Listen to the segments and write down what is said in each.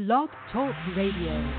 Love Talk Radio.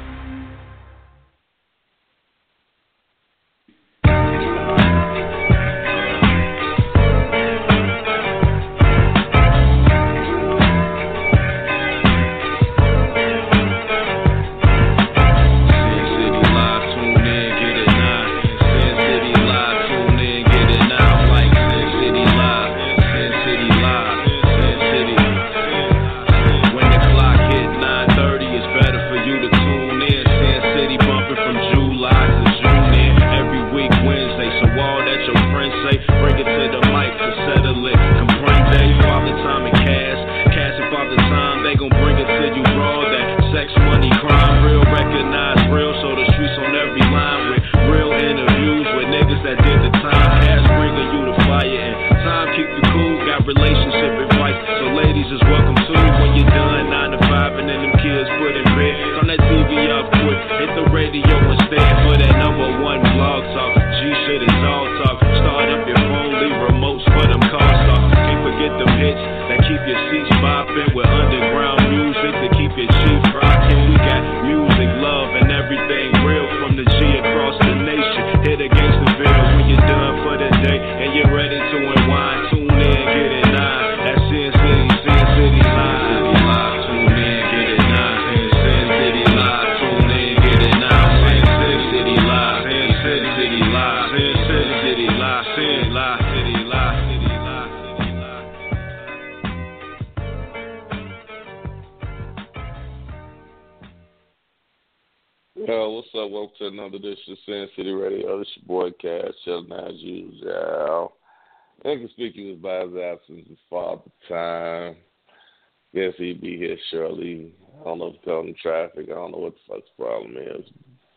Shirley, I don't know if it's caught in traffic. I don't know what the fuck's problem is.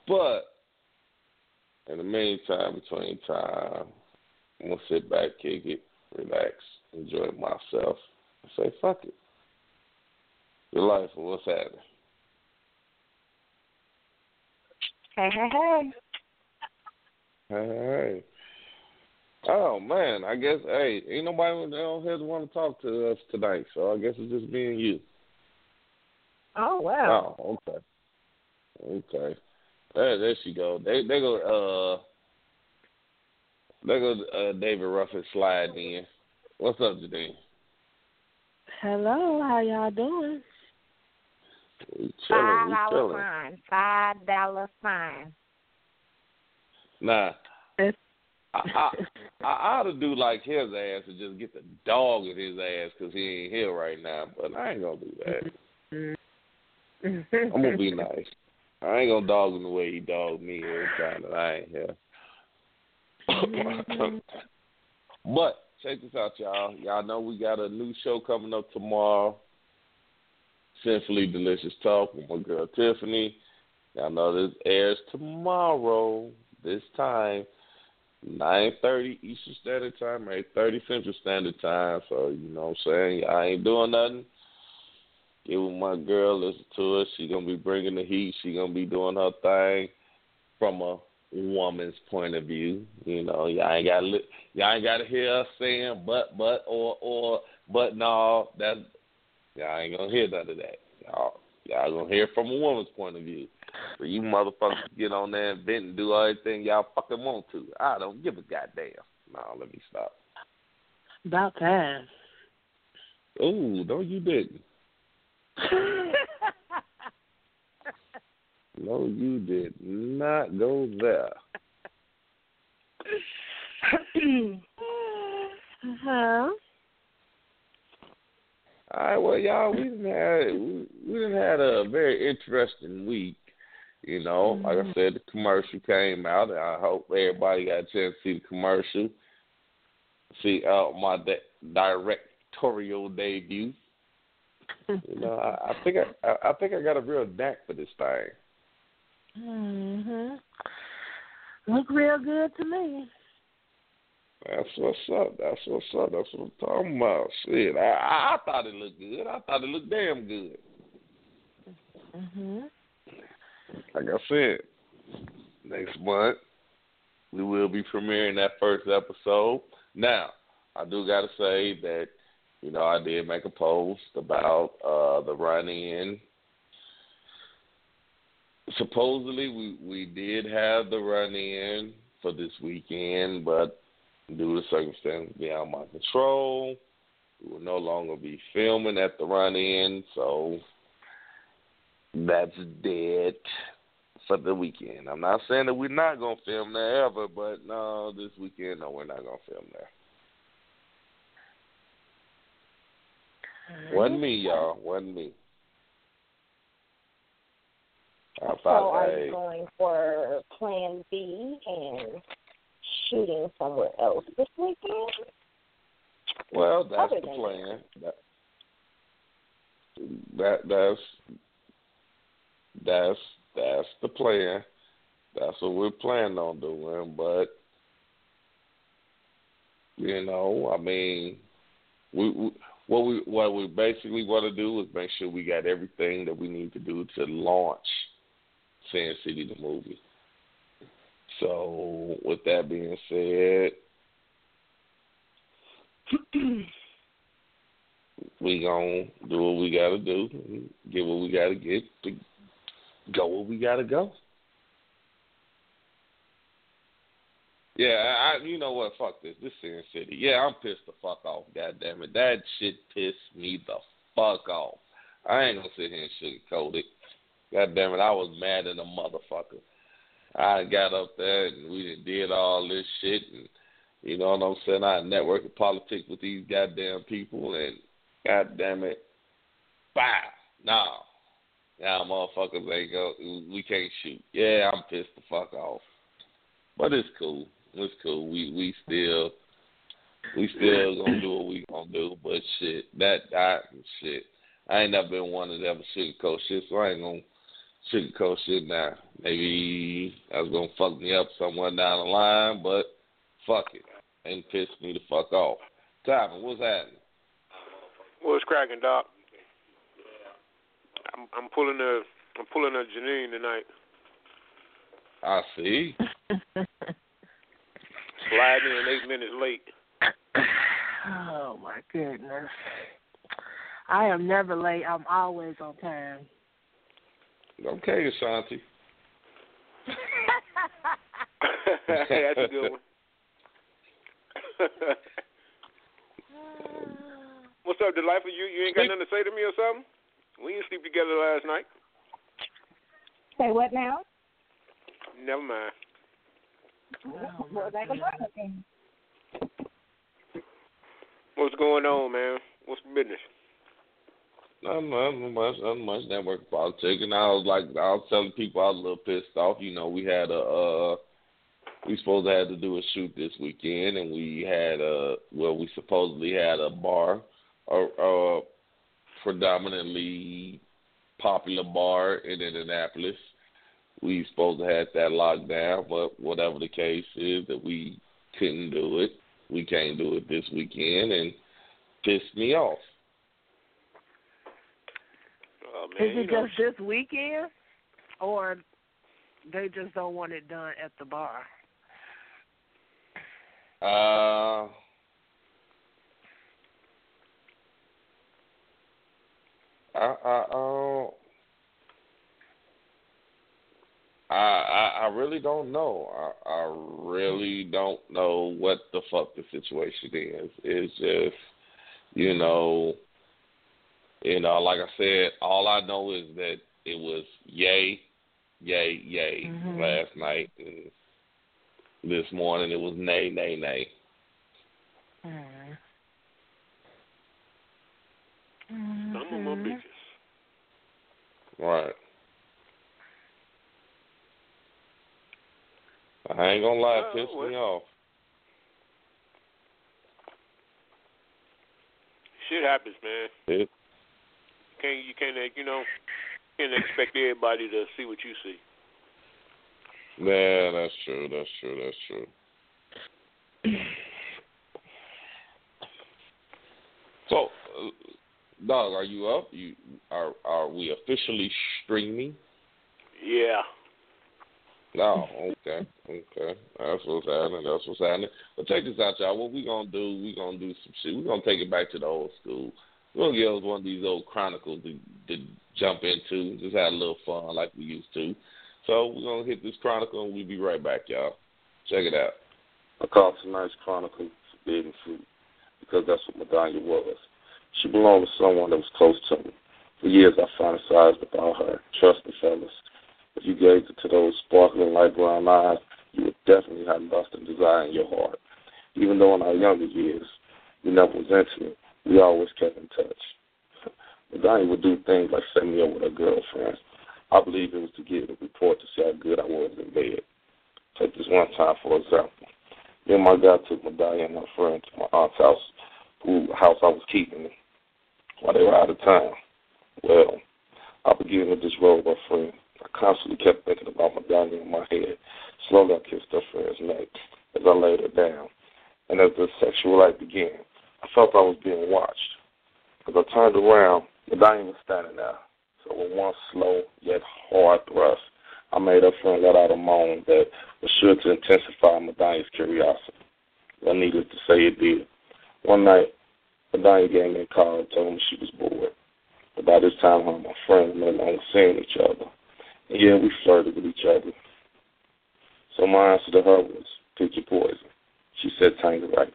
But in the meantime, between time, I'm going to sit back, kick it, relax, enjoy myself, and say, fuck it. Your life and what's happening. Hey, hey, hey. Hey, hey. Oh, man, I guess, hey, ain't nobody down here that want to talk to us tonight, so I guess it's just me and you. Oh, wow. Oh, okay. Okay. There she go. There goes David Ruffin sliding in. What's up, Jadine? Hello. How y'all doing? $5 fine. $5 fine. Nah. I ought to do like his ass and just get the dog in his ass because he ain't here right now, but I ain't going to do that. Mm-hmm. I'm going to be nice. I ain't going to dog him the way he dogged me every time that I ain't here. But check this out, y'all. Y'all know we got a new show coming up tomorrow, Sinfully Delicious Talk with my girl Tiffany. Y'all know this airs tomorrow, this time, 9:30 Eastern Standard Time, 8:30 Central Standard Time. So, you know what I'm saying? I ain't doing nothing. Get with my girl, listen to her. She's going to be bringing the heat. She's going to be doing her thing from a woman's point of view. You know, y'all ain't got to hear us saying but no. That's, y'all ain't going to hear none of that. Y'all going to hear from a woman's point of view. So you motherfuckers get on there and vent and do everything y'all fucking want to. I don't give a goddamn. No, let me stop. About time. Ooh, no, you didn't. No, you did not go there. Uh-huh. All right, well, y'all, we done had a very interesting week. You know, mm-hmm. Like I said, the commercial came out, and I hope everybody got a chance to see the commercial. See my directorial debut. You know, I think I got a real knack for this thing. Mhm. Look real good to me. That's what's up. That's what's up. That's what I'm talking about. Shit, I thought it looked good. I thought it looked damn good. Mhm. Like I said, next month we will be premiering that first episode. Now, I do got to say that. You know, I did make a post about the run-in supposedly we did have the run-in for this weekend, but due to circumstances beyond my control, we will no longer be filming at the run-in, so that's dead for the weekend. I'm not saying that we're not going to film there ever, but no, this weekend, no, we're not going to film there. Wasn't me, y'all. Wasn't me. So are you going for Plan B and shooting somewhere else this weekend? Well, that's the plan. That's the plan. That's what we're planning on doing. But you know, I mean, what we basically want to do is make sure we got everything that we need to do to launch Sin City the movie. So with that being said, we gonna do what we gotta do, get what we gotta get, to go where we gotta go. Yeah, you know what? Fuck this. This Sin City. Yeah, I'm pissed the fuck off. God damn it, that shit pissed me the fuck off. I ain't gonna sit here and sugarcoat it. God damn it, I was mad at a motherfucker. I got up there and we did all this shit, and you know what I'm saying? I networked in politics with these goddamn people, and god damn it, bye. Nah, motherfuckers ain't go. We can't shoot. Yeah, I'm pissed the fuck off, but it's cool. It's cool. We still gonna do what we gonna do. But shit, I ain't never been one that ever sugarcoat shit, so I ain't gonna sugarcoat shit now. Maybe I was gonna fuck me up somewhere down the line, but fuck it. Ain't pissed me the fuck off. Tyler, what's happening? What's cracking, Doc? I'm pulling a Jadine tonight. I see. Sliding in 8 minutes late. Oh my goodness. I am never late. I'm always on time. Okay, Ashanti. That's a good one. What's up, Delightful? You ain't got nothing to say to me or something? We didn't sleep together last night. Say what now? Never mind. Oh, what's going on, man? What's the business? Not much. Network politics, and I was telling people I was a little pissed off. You know, we had we supposed to have to do a shoot this weekend, and we supposedly had a bar, a predominantly popular bar in Indianapolis. We supposed to have that locked down, but whatever the case is, that we couldn't do it. We can't do it this weekend, and pissed me off. Oh, man, is it just this weekend, or they just don't want it done at the bar? I really don't know. I really don't know what the fuck the situation is. It's just, you know, like I said, all I know is that it was yay mm-hmm. last night, and this morning it was nay. Mm-hmm. Some of my bitches. Right. I ain't gonna lie, it pissed me off. Shit happens, man. Yeah. You can't expect everybody to see what you see. Yeah, that's true. So, dog, are you up? Are we officially streaming? Yeah. No, okay. That's what's happening. But check this out, y'all. What we gonna do? We gonna do some shit. We gonna take it back to the old school. We're gonna give us one of these old chronicles to jump into. Just have a little fun like we used to. So we're going to hit this chronicle, and we'll be right back, y'all. Check it out. I call tonight's chronicle Forbidden Fruit because that's what Madonna was. She belonged to someone that was close to me. For years, I fantasized about her. Trust me, fellas. If you gazed into those sparkling light brown eyes, you would definitely have lust and desire in your heart. Even though in our younger years, we never was intimate, we always kept in touch. Madonna would do things like set me up with her girlfriends. I believe it was to get a report to see how good I was in bed. Take this one time, for example. Me and my guy took Madonna and her friend to my aunt's house, whose house I was keeping while they were out of town. Well, I began to disrobe her friend. I constantly kept thinking about Madonna in my head. Slowly, I kissed her friend's neck as I laid her down. And as the sexual life began, I felt I was being watched. As I turned around, Madonna was standing there. So with one slow yet hard thrust, I made her friend let out a moan that was sure to intensify Madonna's curiosity. Well, needless to say, it did. One night, Madonna gave me a call and told me she was bored. But by this time, her and my friend were no longer seeing each other. And yeah, we flirted with each other. So my answer to her was, pick your poison. She said, Tangerite.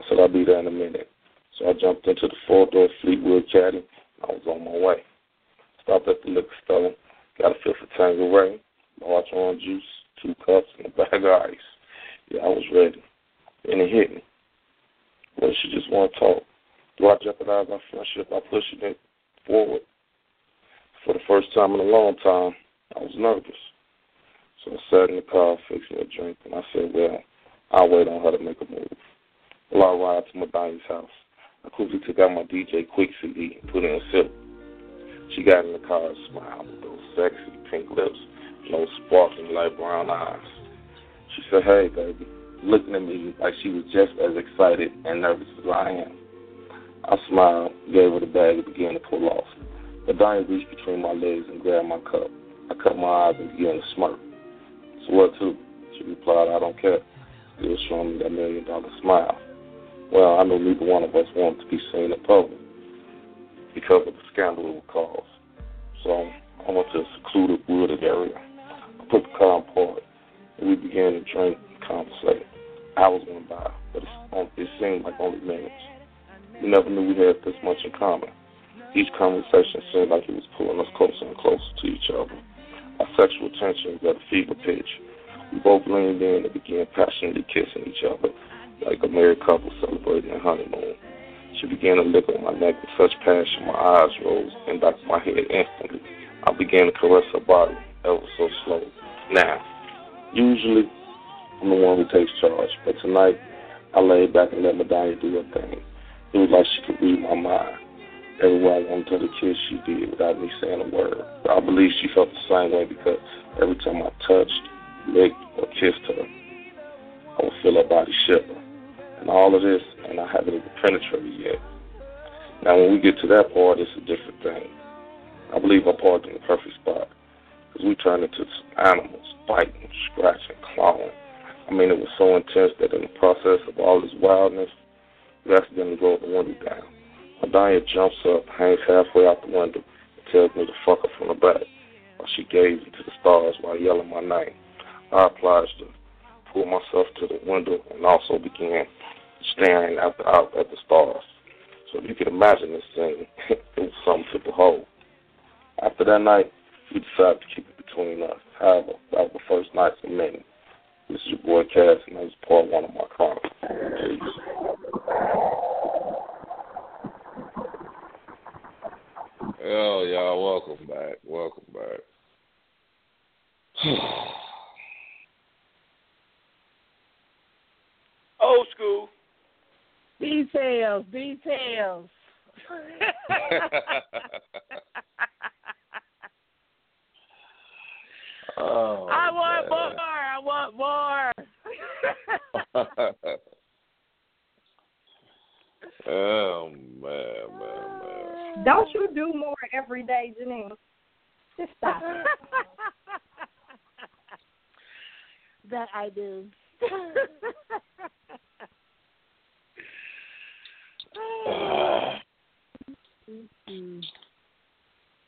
I said, I'll be there in a minute. So I jumped into the four-door Fleetwood Caddy, and I was on my way. Stopped at the liquor store, got a fifth of Tangerine, large orange juice, 2 cups, and a bag of ice. Yeah, I was ready. And it hit me. What does she just want to talk? Do I jeopardize our friendship by pushing it forward? For the first time in a long time, I was nervous. So I sat in the car, fixed me a drink, and I said, well, I'll wait on her to make a move. Well, I arrived to Madonna's house. I quickly took out my DJ Quick CD and put in a sip. She got in the car and smiled with those sexy pink lips and those sparkling light brown eyes. She said, hey, baby, looking at me like she was just as excited and nervous as I am. I smiled, gave her the bag, and began to pull off. Madonna reached between my legs and grabbed my cup. I cut my eyes and began to smirk. So what to? She replied, I don't care. Still showing me that $1 million smile. Well, I know neither one of us wanted to be seen in public because of the scandal it would cause. So I went to a secluded wooded area. I put the car in park, and we began to drink and conversate. Hours went by, but it seemed like only minutes. We never knew we had this much in common. Each conversation seemed like it was pulling us closer and closer to each other. Our sexual tension was at a fever pitch. We both leaned in and began passionately kissing each other, like a married couple celebrating their honeymoon. She began to lick on my neck with such passion, my eyes rose and back of my head instantly. I began to caress her body, ever so slow. Now, usually, I'm the one who takes charge, but tonight, I laid back and let Madonna do her thing. It was like she could read my mind. Everywhere I wanted her to kiss, she did, without me saying a word. I believe she felt the same way because every time I touched, licked, or kissed her, I would feel her body shiver. And all of this, and I haven't even penetrated yet. Now, when we get to that part, it's a different thing. I believe I parked in the perfect spot, because we turned into animals, biting, scratching, clawing. I mean, it was so intense that in the process of all this wildness, we accidentally rolled the window down. Madonna jumps up, hangs halfway out the window, and tells me to fuck her from the back, while she gazed into the stars while yelling my name. I obliged her, pulled myself to the window, and also began staring out at the stars. So if you can imagine this thing, it was something to behold. After that night, we decided to keep it between us. However, that was the first night for many. This is your boy Cass, and that was part one of my chronicles. Yo, y'all, welcome back. Welcome back. Old school. Details. Oh, I want more. Oh, man. Don't you do more every day, Janine? Just stop. That I do.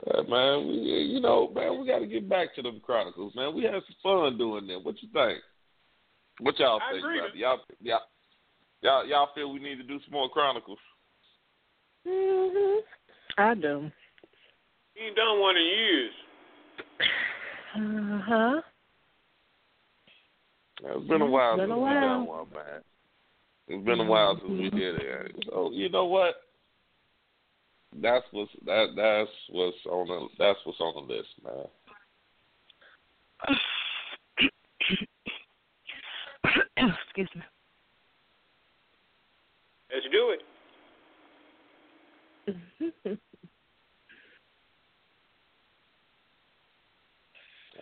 That man. We, you know, man, we got to get back to them chronicles, man. We had some fun doing that. What you think? What y'all think about it? Y'all feel we need to do some more chronicles? Mm-hmm. I do. You ain't done one in years. Uh-huh. It's been a while since we've done one, man. It's been a while since we did it. So you know what? That's what's on the list, man. Excuse me. Let's do it.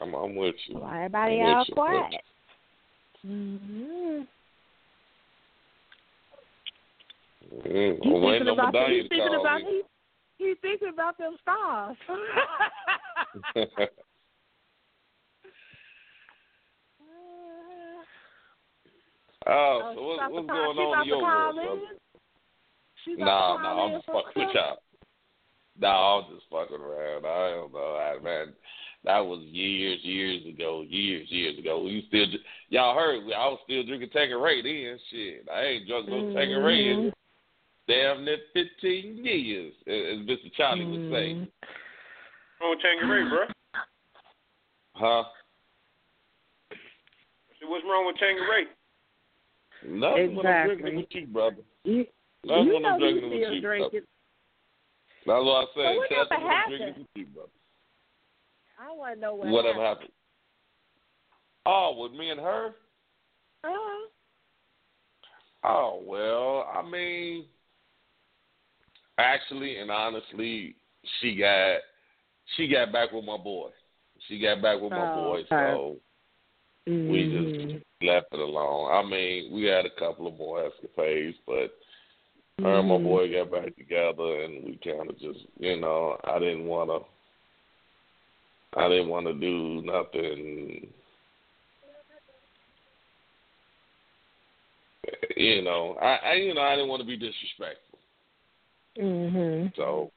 I'm with you. Well, everybody all quiet. Mm-hmm. He's thinking about them stars. So what's going on in your world? I'm just fucking with y'all. I'm just fucking around. I don't know, man. That was years ago. Y'all heard I was still drinking Tanqueray then. Shit, I ain't drunk no Tanqueray in damn near 15 years, as Mr. Charlie would say. What's wrong with Tanqueray, bro? Huh? So what's wrong with Tanqueray? Nothing when I'm drinking with you, brother. Nothing when I'm drinking with you, brother. That's what I say. So whatever happened? I want to know whatever happened. Oh, with me and her? Uh-huh. Oh, well, I mean, actually and honestly, she got back with my boy. So we just left it alone. I mean, we had a couple of more escapades, but her and my boy got back together, and we kind of just, you know, I didn't want to do nothing, you know. I didn't want to be disrespectful. Mhm. So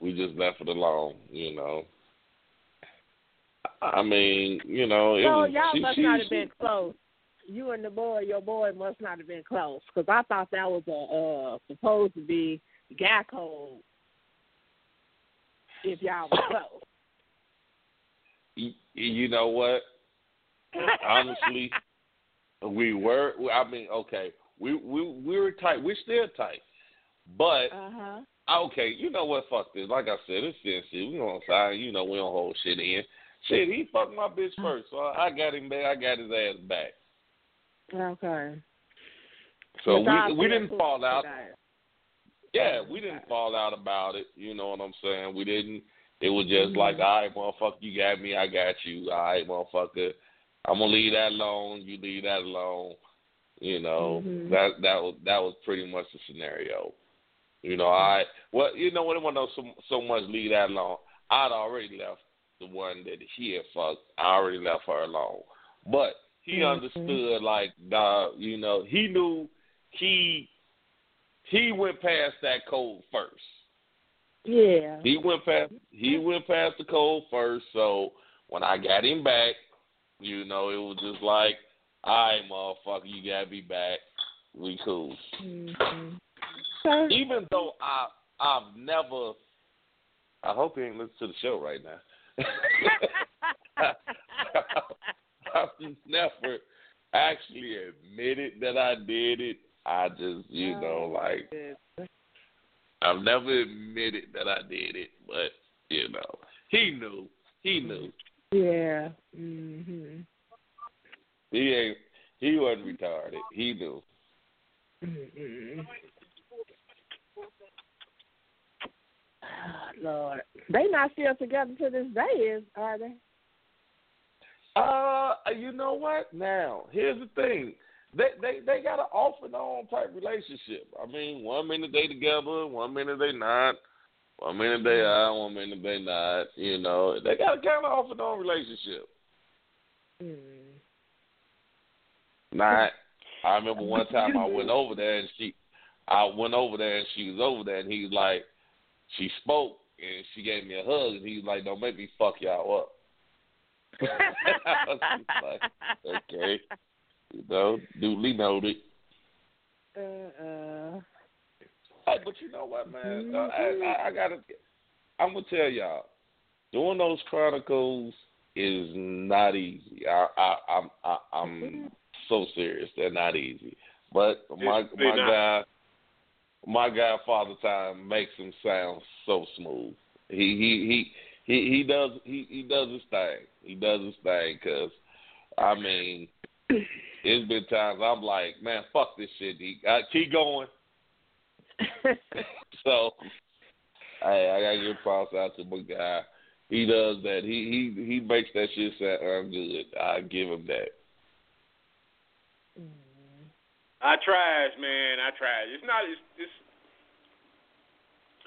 we just left it alone, you know. I mean, you know. So y'all must not have been close. You and your boy must not have been close, because I thought that was a supposed to be guy code if y'all were close. You know what? Honestly, we were. I mean, okay, we were tight. We're still tight, but okay. You know what? Fuck this. Like I said, it's sin shit. We on side. You know, we don't hold shit in. Shit, he fucked my bitch first, so I got him back. I got his ass back. Okay. So we didn't fall out. Yeah, we didn't fall out about it. You know what I'm saying? We didn't. It was just like, all right, motherfucker, you got me, I got you. All right, motherfucker, I'm gonna leave that alone. You leave that alone. You know, that was pretty much the scenario. You know, it wasn't so much leave that alone. I'd already left the one that he had fucked. I already left her alone, but he understood. Like, dog, you know, he knew he went past that code first. Yeah. He went past the code first, so when I got him back, you know, it was just like, all right, motherfucker, you got to be back. We cool. Mm-hmm. So, even though I've never, I hope he ain't listening to the show right now. I've never actually admitted that I did it. I just, I've never admitted that I did it, but, you know, he knew. Yeah. Mm-hmm. He wasn't retarded. He knew. Mm-hmm. Oh, Lord. They not still together to this day, are they? You know what? Now, here's the thing. They got an off and on type relationship. I mean, 1 minute they together, 1 minute they not, 1 minute they are, 1 minute they not. You know, they got a kind of off and on relationship. I remember one time I went over there and she was over there, and he was like, she spoke, and she gave me a hug, and he was like, don't make me fuck y'all up. I was like, okay. You know, duly noted. Hey, but you know what, man? I'm going to tell y'all, doing those chronicles is not easy. I'm so serious. They're not easy. But my guy, Father Time, makes him sound so smooth. He does his thing. He does his thing because, I mean, it's been times I'm like, man, fuck this shit. I keep going. So, I got to give props out to my guy. He does that. He makes that shit sound good. I give him that. I tried, man. I tried. It's not. It's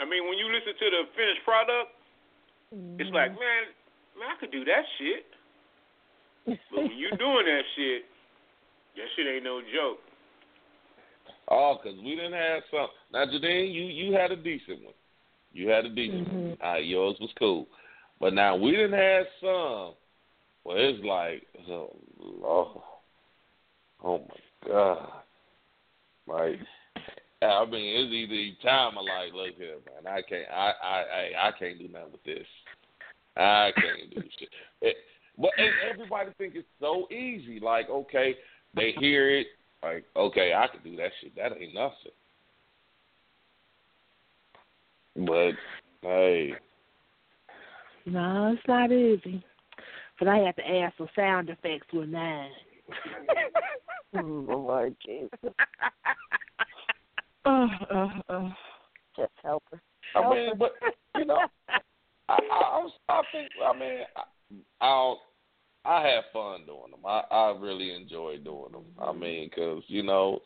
I mean, when you listen to the finished product, it's like, man, I could do that shit. But when you doing that shit ain't no joke. Oh, because we didn't have some. Now, Jadine, you had a decent one. Mm-hmm. All right, yours was cool. But now, we didn't have some. Well, it's like, oh my God. Like, I mean, it's either time I'm like, look here, man, I can't do nothing with this. I can't do shit. But everybody think it's so easy. Like, okay, they hear it. Like, okay, I can do that shit. That ain't nothing. But, hey. No, it's not easy. But I have to add some sound effects with mine. Oh, my Jesus. Just help her. I mean, but, you know, I have fun doing them. I really enjoy doing them. I mean, because, you know,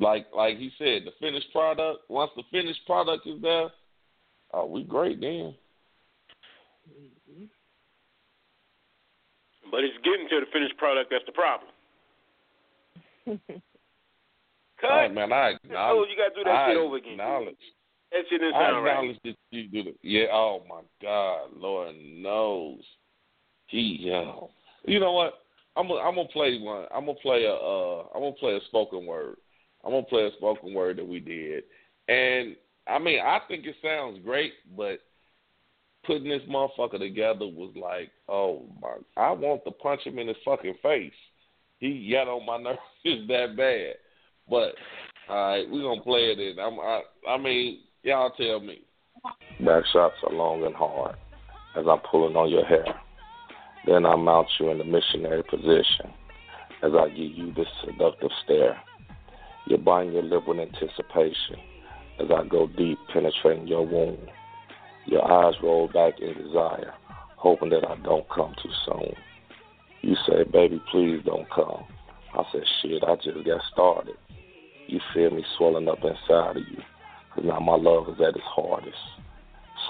like he said, the finished product, once the finished product is there, oh, we great then. Mm-hmm. But it's getting to the finished product that's the problem. Cut. All right, man, you got to do that shit over again. That shit didn't sound right. I acknowledge that you do that. Yeah, oh, my God. Lord knows. Gee, yo. You know what? I'm gonna play a spoken word. I'm gonna play a spoken word that we did, and I mean, I think it sounds great, but putting this motherfucker together was like, oh my! I want to punch him in his fucking face. He got on my nerves that bad. But all right, we're gonna play it in. I mean, y'all tell me. Back shots are long and hard as I'm pulling on your hair. Then I mount you in the missionary position as I give you this seductive stare. You're biting your lip with anticipation as I go deep, penetrating your womb. Your eyes roll back in desire, hoping that I don't come too soon. You say, baby, please don't come. I said, shit, I just got started. You feel me swelling up inside of you, because now my love is at its hardest.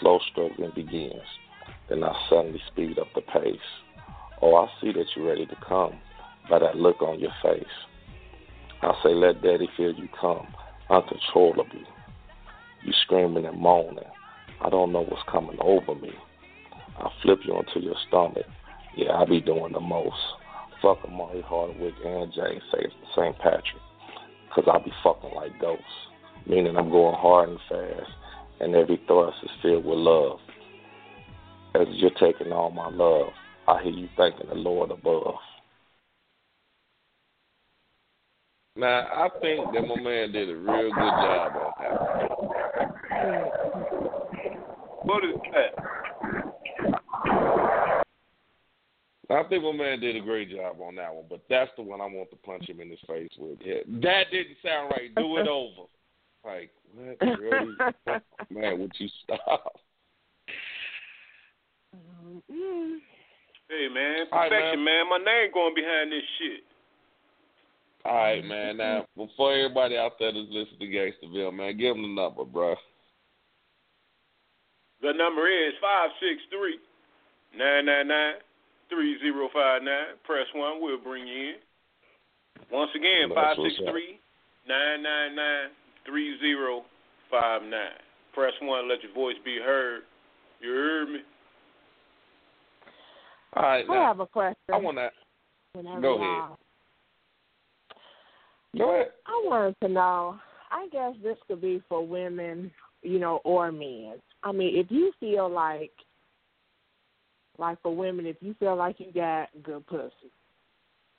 Slow stroking begins. Then I suddenly speed up the pace. Oh, I see that you're ready to come by that look on your face. I say, let daddy feel you come uncontrollably. You screaming and moaning. I don't know what's coming over me. I flip you onto your stomach. Yeah, I be doing the most. Fuck Amari Hardwick and James St. Patrick, because I be fucking like ghosts, meaning I'm going hard and fast, and every thrust is filled with love. As you're taking all my love, I hear you thanking the Lord above. Now, I think that my man did a real good job on that. What is that? I think my man did a great job on that one, but that's the one I want to punch him in his face with. Yeah, that didn't sound right. Do it over. Like, what? Really? Man, would you stop? Mm-hmm. Hey man, perfection, right, man. My name going behind this shit. Alright, man. Now, before everybody out there that's listening to GangstaVille, man, give them the number, bro. The number is 563-999-3059. Press 1, we'll bring you in. Once again, 563-999-3059. Press 1, let your voice be heard. You heard me? All right, now, I have a question. I want to... Go ahead. Go ahead. I wanted to know, I guess this could be for women, you know, or men. I mean, if you feel like for women, if you feel like you got good pussy,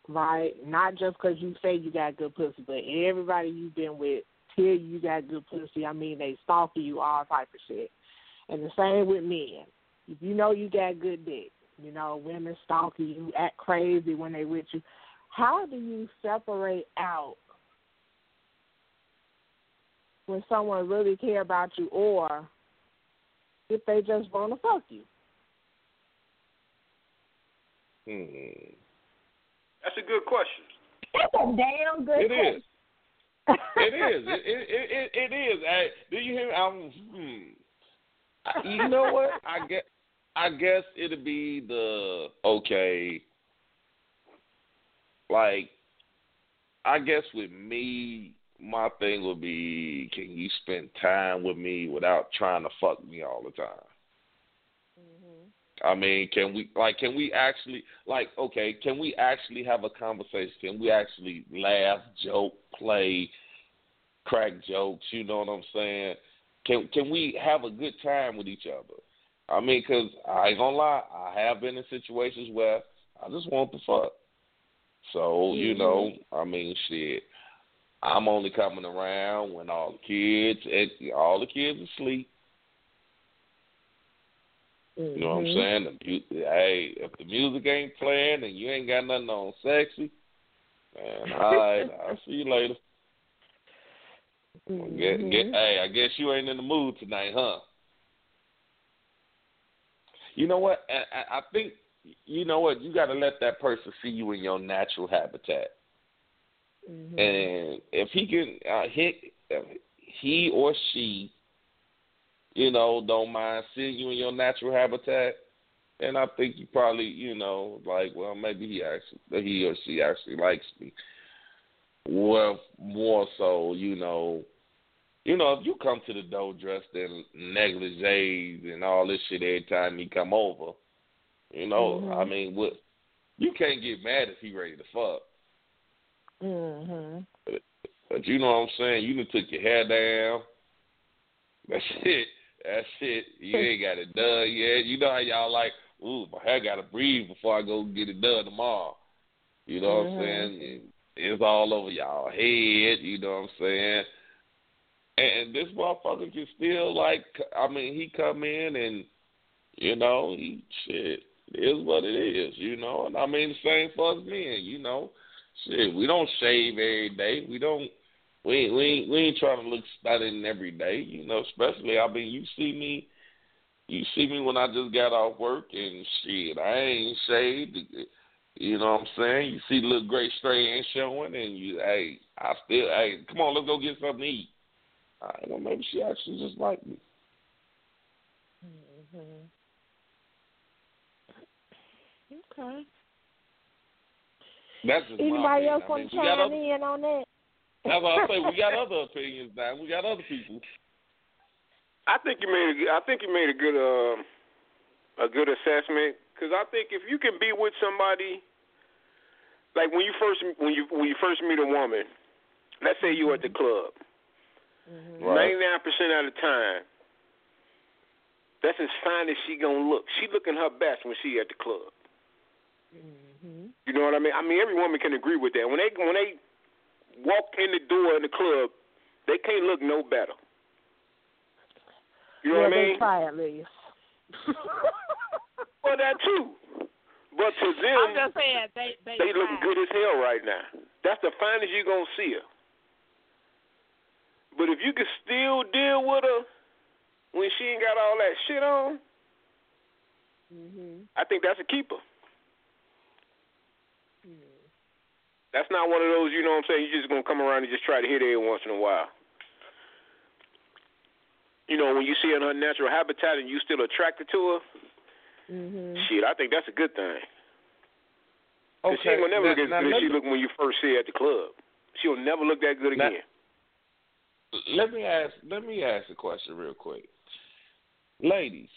right? Not just because you say you got good pussy, but everybody you've been with till you got good pussy, I mean, they stalking you, all type of shit. And the same with men. If you know you got good dick, you know, women stalking you, act crazy when they with you. How do you separate out when someone really care about you or if they just want to fuck you? That's a good question. That's a damn good question. It is. Do you hear me? You know what? I guess it'll be the, okay, like, I guess with me, my thing would be, can you spend time with me without trying to fuck me all the time? Mm-hmm. I mean, can we actually have a conversation? Can we actually laugh, joke, play, crack jokes? You know what I'm saying? Can we have a good time with each other? I mean, because I ain't gonna lie, I have been in situations where I just want the fuck. So, you know, I mean, shit, I'm only coming around when all the kids asleep. Mm-hmm. You know what I'm saying? Hey, if the music ain't playing and you ain't got nothing on sexy, man, all right, I'll see you later. Mm-hmm. Hey, I guess you ain't in the mood tonight, huh? You know what? I think, you know what? You got to let that person see you in your natural habitat. Mm-hmm. And if he can he or she, you know, don't mind seeing you in your natural habitat, then I think you probably, you know, like, well, maybe he or she actually likes me. Well, more so, you know, if you come to the door dressed in negligees and all this shit every time he come over, you know, mm-hmm. I mean, what, you can't get mad if he ready to fuck. Mm-hmm. But you know what I'm saying? You done took your hair down. That's it. You ain't got it done yet. You know how y'all like, ooh, my hair got to breathe before I go get it done tomorrow. You know mm-hmm. what I'm saying? It's all over y'all head. You know what I'm saying? And this motherfucker can still, like, I mean, he come in and, you know, shit, it is what it is, you know. And I mean, the same for us men, you know. Shit, we don't shave every day. We ain't trying to look stunning every day, you know. Especially, I mean, you see me when I just got off work and shit, I ain't shaved. You know what I'm saying? You see the little gray stray ain't showing, and come on, let's go get something to eat. All right, well, maybe she actually just liked me. Mm-hmm. Okay. That's just anybody else want to chime in on that? That's what I say. We got other opinions now. We got other people. I think you made a good assessment, because I think if you can be with somebody, like when you first meet a woman, let's say you're at the club. Mm-hmm. Right. 99% of the time, that's as fine as she gonna look. She looking her best when she at the club. Mm-hmm. You know what I mean? I mean, every woman can agree with that. When they walk in the door in the club, they can't look no better. You know what I mean? Quietly. Well, that too. But to them, I'm just saying, they look good as hell right now. That's the finest you gonna see her. But if you can still deal with her when she ain't got all that shit on, mm-hmm. I think that's a keeper. Mm. That's not one of those, you know what I'm saying, you're just going to come around and just try to hit her once in a while. You know, when you see her in her natural habitat and you still attracted to her, mm-hmm. shit, I think that's a good thing. Because she will never look as good as she looked when you first see her at the club. She'll never look that good again. Let me ask a question real quick. Ladies,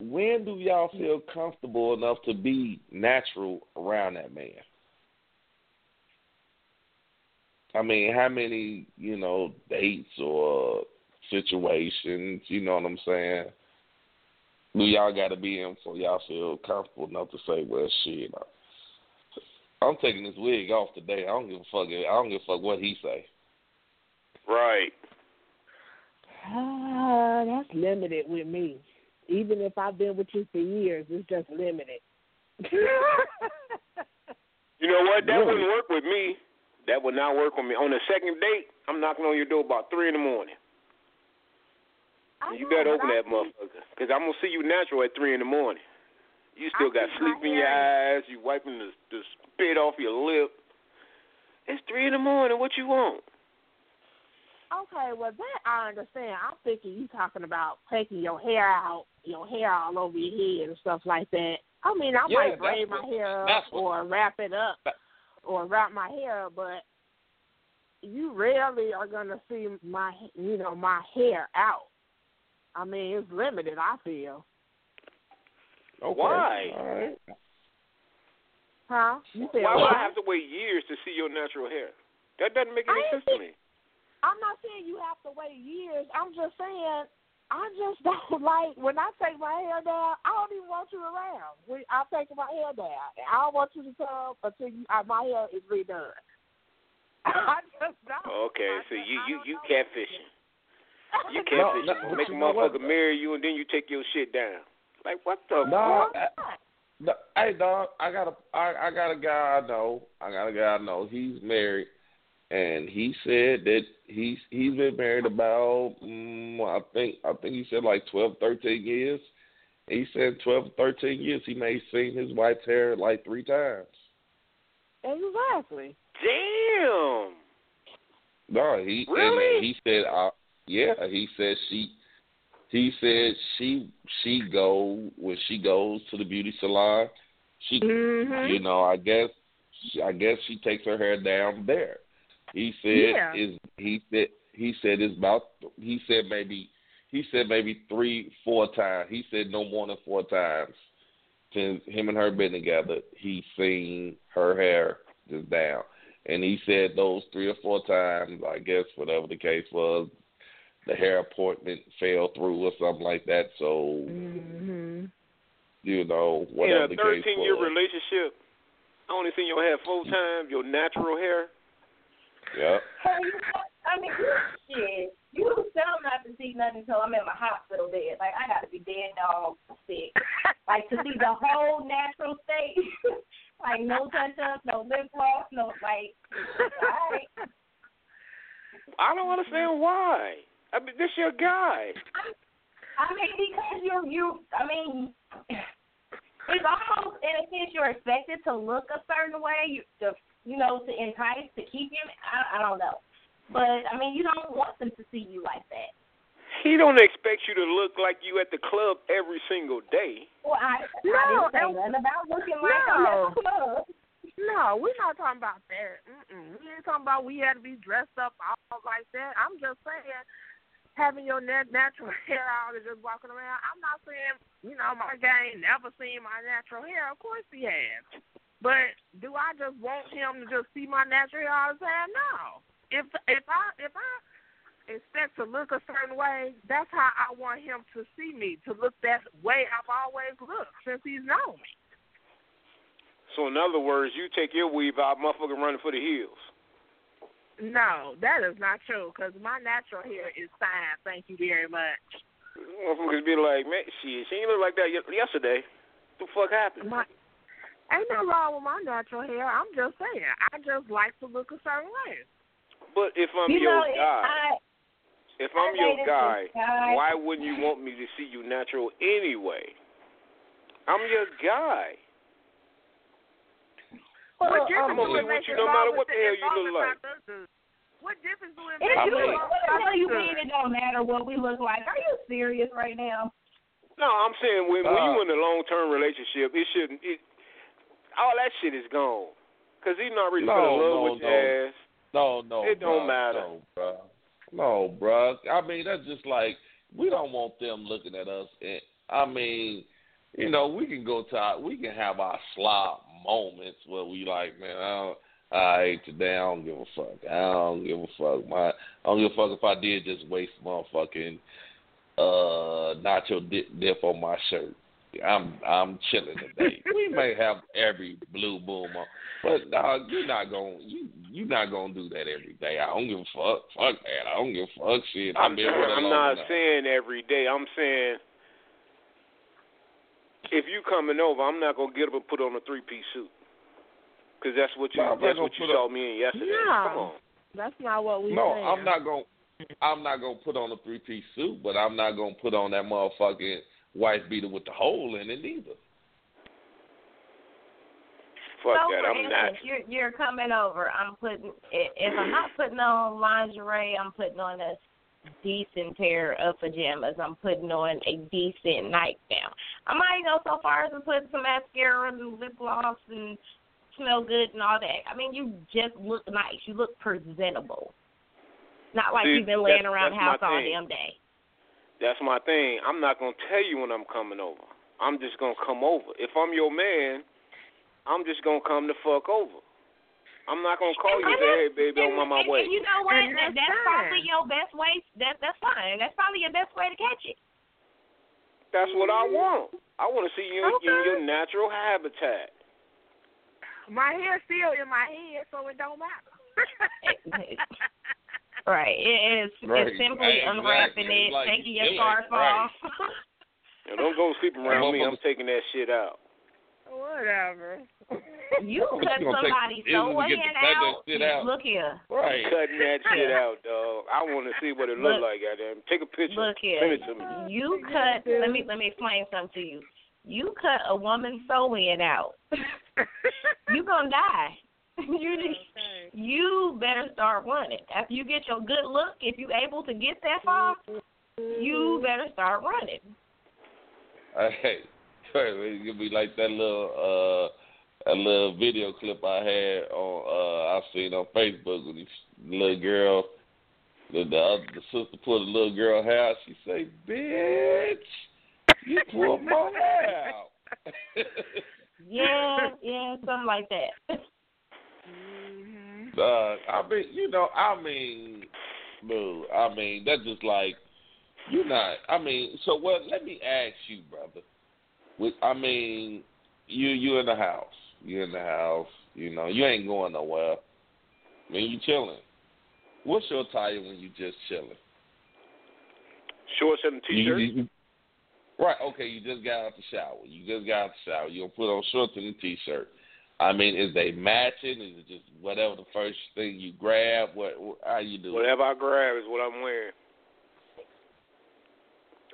when do y'all feel comfortable enough to be natural around that man? I mean, how many, you know, dates or situations, you know what I'm saying, do y'all got to be in so y'all feel comfortable enough to say, well, shit, I'm taking this wig off today. I don't give a fuck. I don't give a fuck what he say. Right. That's limited with me. Even if I've been with you for years, it's just limited. You know what? That wouldn't work with me. That would not work with me. On the second date, I'm knocking on your door about 3 in the morning. You better open that motherfucker, because I'm going to see you natural at 3 in the morning. You still got sleep in your eyes. You wiping the spit off your lip. It's 3 in the morning. What you want? Okay, well, that I understand. I'm thinking you talking about taking your hair all over your head and stuff like that. I mean, I might braid my hair up or wrap it up or wrap my hair up, but you rarely are going to see my, you know, my hair out. I mean, it's limited, I feel. Okay. Why? All right. Huh? You said why would I have to wait years to see your natural hair? That doesn't make any sense to me. I'm not saying you have to wait years. I'm just saying I just don't like when I take my hair down. I don't even want you around. I take my hair down. I don't want you to come until my hair is redone. I just don't. Okay, so you catfishing. You catfishing. Make a motherfucker marry you and then you take your shit down. Like what the fuck? No, hey dog, I got a guy I know. He's married. And he said that he's been married about, I think he said like 12, 13 years. He said 12, 13 years he may have seen his wife's hair like 3 times. Exactly. Damn. No, really? He said, he said she go when she goes to the beauty salon. She, you know, I guess she takes her hair down there. He said he said maybe 3-4 times. He said no more than 4 times since him and her been together, he seen her hair just down. And he said those 3 or 4 times, I guess whatever the case was, the hair appointment fell through or something like that. So you know, whatever the case was. In a 13-year relationship, I only seen your hair 4 times, your natural hair. Yeah. Hey, you know what? I mean, shit. You tell not to see nothing until I'm in my hospital bed. Like, I got to be dead dog sick. Like, to see the whole natural state. Like, no touch-ups, no lip gloss, no, like, all right. I don't understand why. I mean, this your guy. I mean, because you, it's almost, in a sense, you're expected to look a certain way. You know, to entice, to keep him, I don't know. But, I mean, you don't want them to see you like that. He don't expect you to look like you at the club every single day. Well, I didn't say nothing about looking like I'm at the club. No, we're not talking about that. We ain't talking about we had to be dressed up all like that. I'm just saying having your natural hair out and just walking around. I'm not saying, you know, my guy ain't never seen my natural hair. Of course he has. But do I just want him to just see my natural hair all the time? No. If I expect to look a certain way, that's how I want him to see me, to look that way I've always looked since he's known me. So in other words, you take your weave out, motherfucker, running for the hills. No, that is not true, because my natural hair is fine. Thank you very much. Motherfuckers be like, man, she ain't look like that yesterday. What the fuck happened? Ain't no wrong with my natural hair. I'm just saying, I just like to look a certain way. But if I'm your guy, why wouldn't you want me to see you natural anyway? I'm your guy. Well, I'm gonna be with you no matter what the hell you look like. What difference do it make? I know you mean it don't matter what we look like. Are you serious right now? No, I'm saying when you in a long term relationship, it shouldn't. All that shit is gone. Because he's not really going to love with your ass. It don't matter. No, bruh. I mean, that's just like, we don't want them looking at us I mean, you know, we can go to our, we can have our slob moments where we like, man, I hate today. I don't give a fuck. I don't give a fuck. I don't give a fuck if I did just waste motherfucking nacho dip on my shirt. I'm chilling today. We may have every blue boom on, but dog, you're not gonna do that every day. I don't give a fuck. Fuck that. I don't give a fuck. Shit. I'm not saying every day. I'm saying if you coming over, I'm not gonna get up and put on a 3-piece suit because that's what you saw me in yesterday. No, come on. That's not what we. No, saying. I'm not gonna put on a 3-piece suit, but I'm not gonna put on that motherfucking wife beater with the hole in it either. Fuck so that, I'm instance, not. You're coming over. I'm putting. If I'm not putting on lingerie, I'm putting on a decent pair of pajamas. I'm putting on a decent nightgown. I might go so far as to put some mascara and lip gloss and smell good and all that. I mean, you just look nice. You look presentable. Not like you've been laying around the house all damn day. That's my thing. I'm not going to tell you when I'm coming over. I'm just going to come over. If I'm your man, I'm just going to come the fuck over. I'm not going to call you and say, hey, baby, I'm on my way. And you know what? That's probably your best way. That's fine. That's probably your best way to catch it. That's what I want. I want to see you in your natural habitat. My hair's still in my head, so it don't matter. Right. It's simply unwrapping it, taking your scarf off. Now, don't go sleep around me. I'm taking that shit out. Whatever. You cut somebody so hand out. Look here. Right. I'm cutting that shit out, dog. I want to see what it looked like. Goddamn. Take a picture. Look here. Send it to me. You cut. Let me explain something to you. You cut a woman's so hand out. You gonna die. You better start running. After you get your good look, if you able to get that far, you better start running. Hey, it could be like that little video clip I had on I seen on Facebook with the little girl. The sister pulled the little girl hair. She say, "Bitch, you pulled my hair out." yeah, something like that. I mean, that's just like, you're not, I mean, so what, let me ask you, brother. You're in the house, you know, you ain't going nowhere. I mean, you chilling. What's your attire when you just chilling? Shorts and a t-shirt? Right, okay, you just got out the shower. You gonna put on shorts and a t-shirt. I mean, is they matching? Is it just whatever the first thing you grab? What how you do? Whatever I grab is what I'm wearing.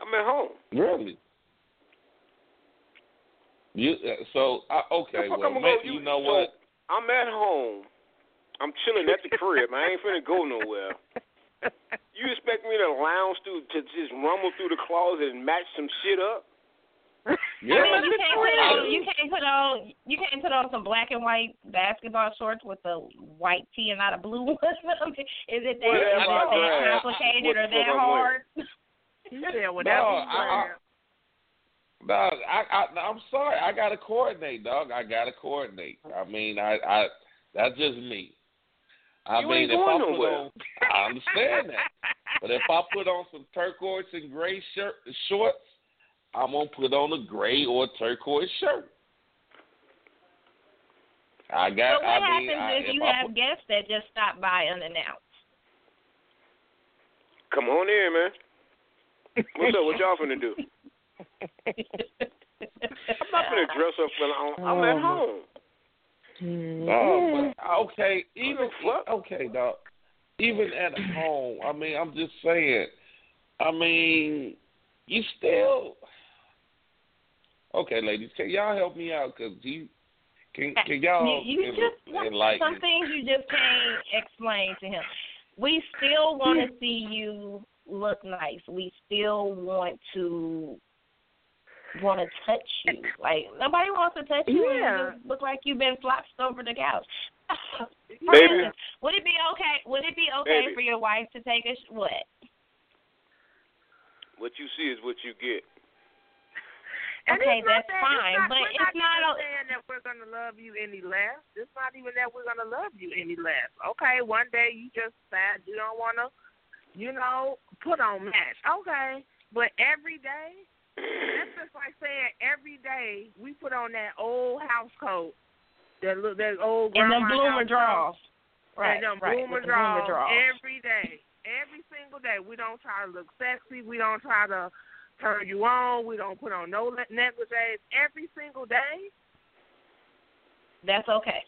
I'm at home. Really? You know what? I'm at home. I'm chilling at the crib. I ain't finna go nowhere. You expect me to lounge through to just rumble through the closet and match some shit up? Yeah. I mean, you can't put on some black and white basketball shorts with a white tee and not a blue one. I mean, is it that complicated or that hard? Yeah, whatever. I'm sorry. I gotta coordinate, dog. I mean, I that's just me. I understand that. But if I put on some turquoise and gray shorts. I'm going to put on a gray or turquoise shirt. What happens if you have guests that just stop by unannounced? Come on in, man. What's up? What y'all finna do? I'm not finna dress up when I'm at home. Oh, but, okay. Dog. Even at home, I mean, I'm just saying. I mean, you still... Okay, ladies, can y'all help me out? Because can y'all enlighten me? Some things you just can't explain to him. We still want to see you look nice. We still want to touch you. Like, nobody wants to touch you and you look like you've been flopped over the couch. Baby, would it be okay for your wife to take a what? What you see is what you get. And okay, that's fine, but it's not saying that we're gonna love you any less. It's not even that we're gonna love you any less. Okay, one day you just decide you don't wanna, you know, put on match. Okay, but every day, that's just like saying every day we put on that old house coat, that old grandma and the bloomer draws, right? And them bloomer draws every day, every single day. We don't try to look sexy. We don't try to turn you on. We don't put on no negligees every single day. That's okay.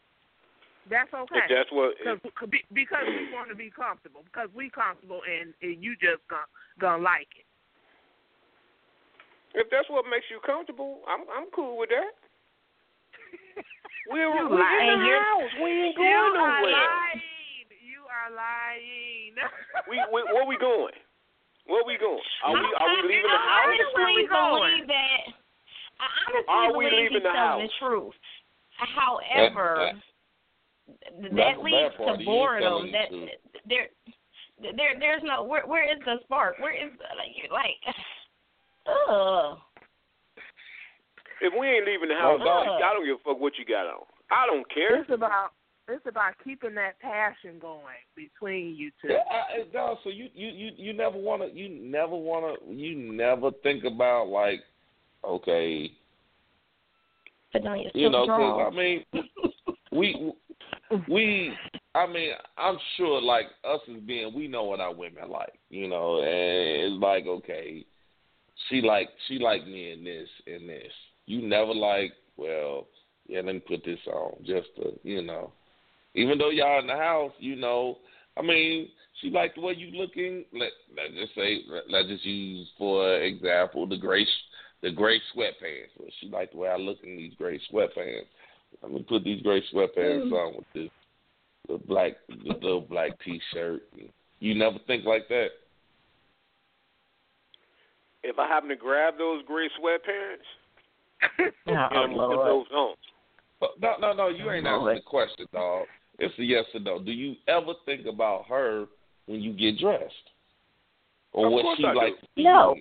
That's okay. If that's what, because we want to be comfortable. Because we comfortable, and you just gonna like it. If that's what makes you comfortable, I'm cool with that. We're in the house. We ain't going nowhere. You are lying. Where we going? Where we going? Are we leaving the house? I honestly believe the truth. However, that leads to boredom. There's no. Where is the spark? Where is ugh. If we ain't leaving the house, I don't give a fuck what you got on. I don't care. It's about keeping that passion going between you two. Yeah, so you never think about like, okay, but no, you know, cause, I mean, I'm sure like us as being, we know what our women like, you know, and it's like, okay, she like me in this and this. You never like, well, yeah, let me put this on just to, you know. Even though y'all in the house, you know, I mean, she liked the way you looking. Let's just use for example the gray sweatpants. Well, she liked the way I look in these gray sweatpants. I'm gonna put these gray sweatpants on with this little black T-shirt. You never think like that. If I happen to grab those gray sweatpants, I'm gonna put those on. No, you ain't asking the question, dog. It's a yes or no. Do you ever think about her when you get dressed? Or what she likes to see? No.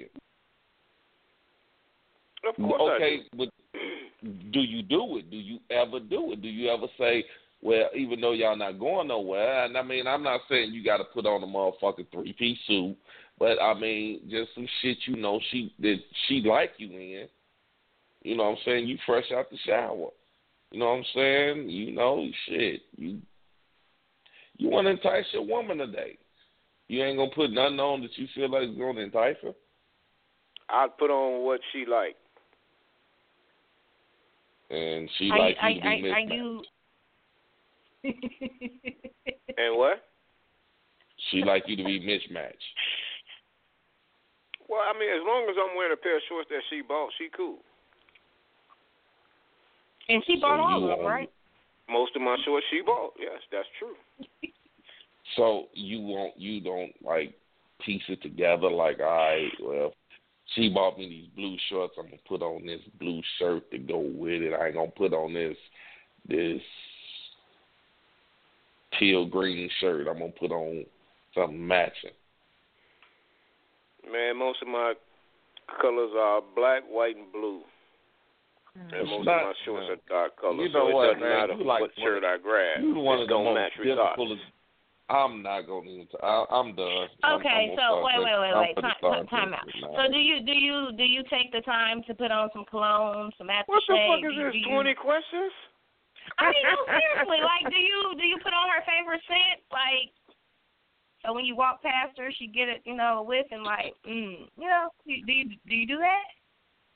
Of course okay, I do. But do you do it? Do you ever do it? Do you ever say, well, even though y'all not going nowhere, and I mean, I'm not saying you got to put on a motherfucking 3-piece suit, but I mean, just some shit you know that she like you in. You know what I'm saying? You fresh out the shower. You know what I'm saying? You know, shit. You want to entice your woman today. You ain't going to put nothing on that you feel like is going to entice her? I'd put on what she like. And she likes you to be mismatched. And what? She like you to be mismatched. Well, I mean, as long as I'm wearing a pair of shorts that she bought, she cool. And she bought all of them, right? Most of my shorts she bought. Yes, that's true. So you don't like piece it together like, all right, well, she bought me these blue shorts. I'm gonna put on this blue shirt to go with it. I ain't gonna put on this teal green shirt. I'm gonna put on something matching. Man, most of my colors are black, white, and blue. And most of my shorts are dark colors, you know, so it doesn't matter what shirt I grab. You one of the most difficult. I'm not going to. I'm done. Okay, wait. Time out. So do you take the time to put on some cologne, some aftershave? What the fuck is this? 20 questions? I mean, no, seriously. Like, do you put on her favorite scent? Like, so when you walk past her, she get it, you know, whiff and like, you know, do you do that?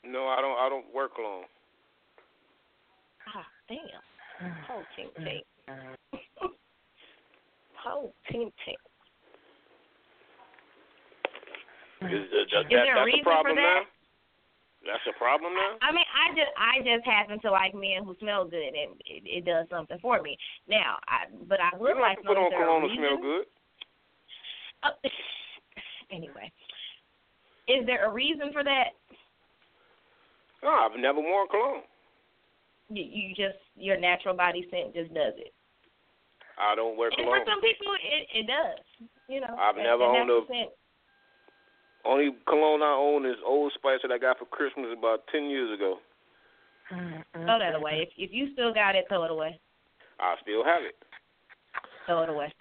No, I don't wear cologne. Ah, damn. Whole tempting. Is there a reason for that? That's a problem now? I mean, I just happen to like men who smell good, and it does something for me. Now, I would like to put on cologne to smell good. Anyway, is there a reason for that? No, I've never worn cologne. You just, your natural body scent just does it. I don't wear cologne. And for some people, it does. You know, I've never owned a Only cologne I own is Old Spice that I got for Christmas about 10 years ago. Throw that away. If you still got it, throw it away. I still have it. Throw it away.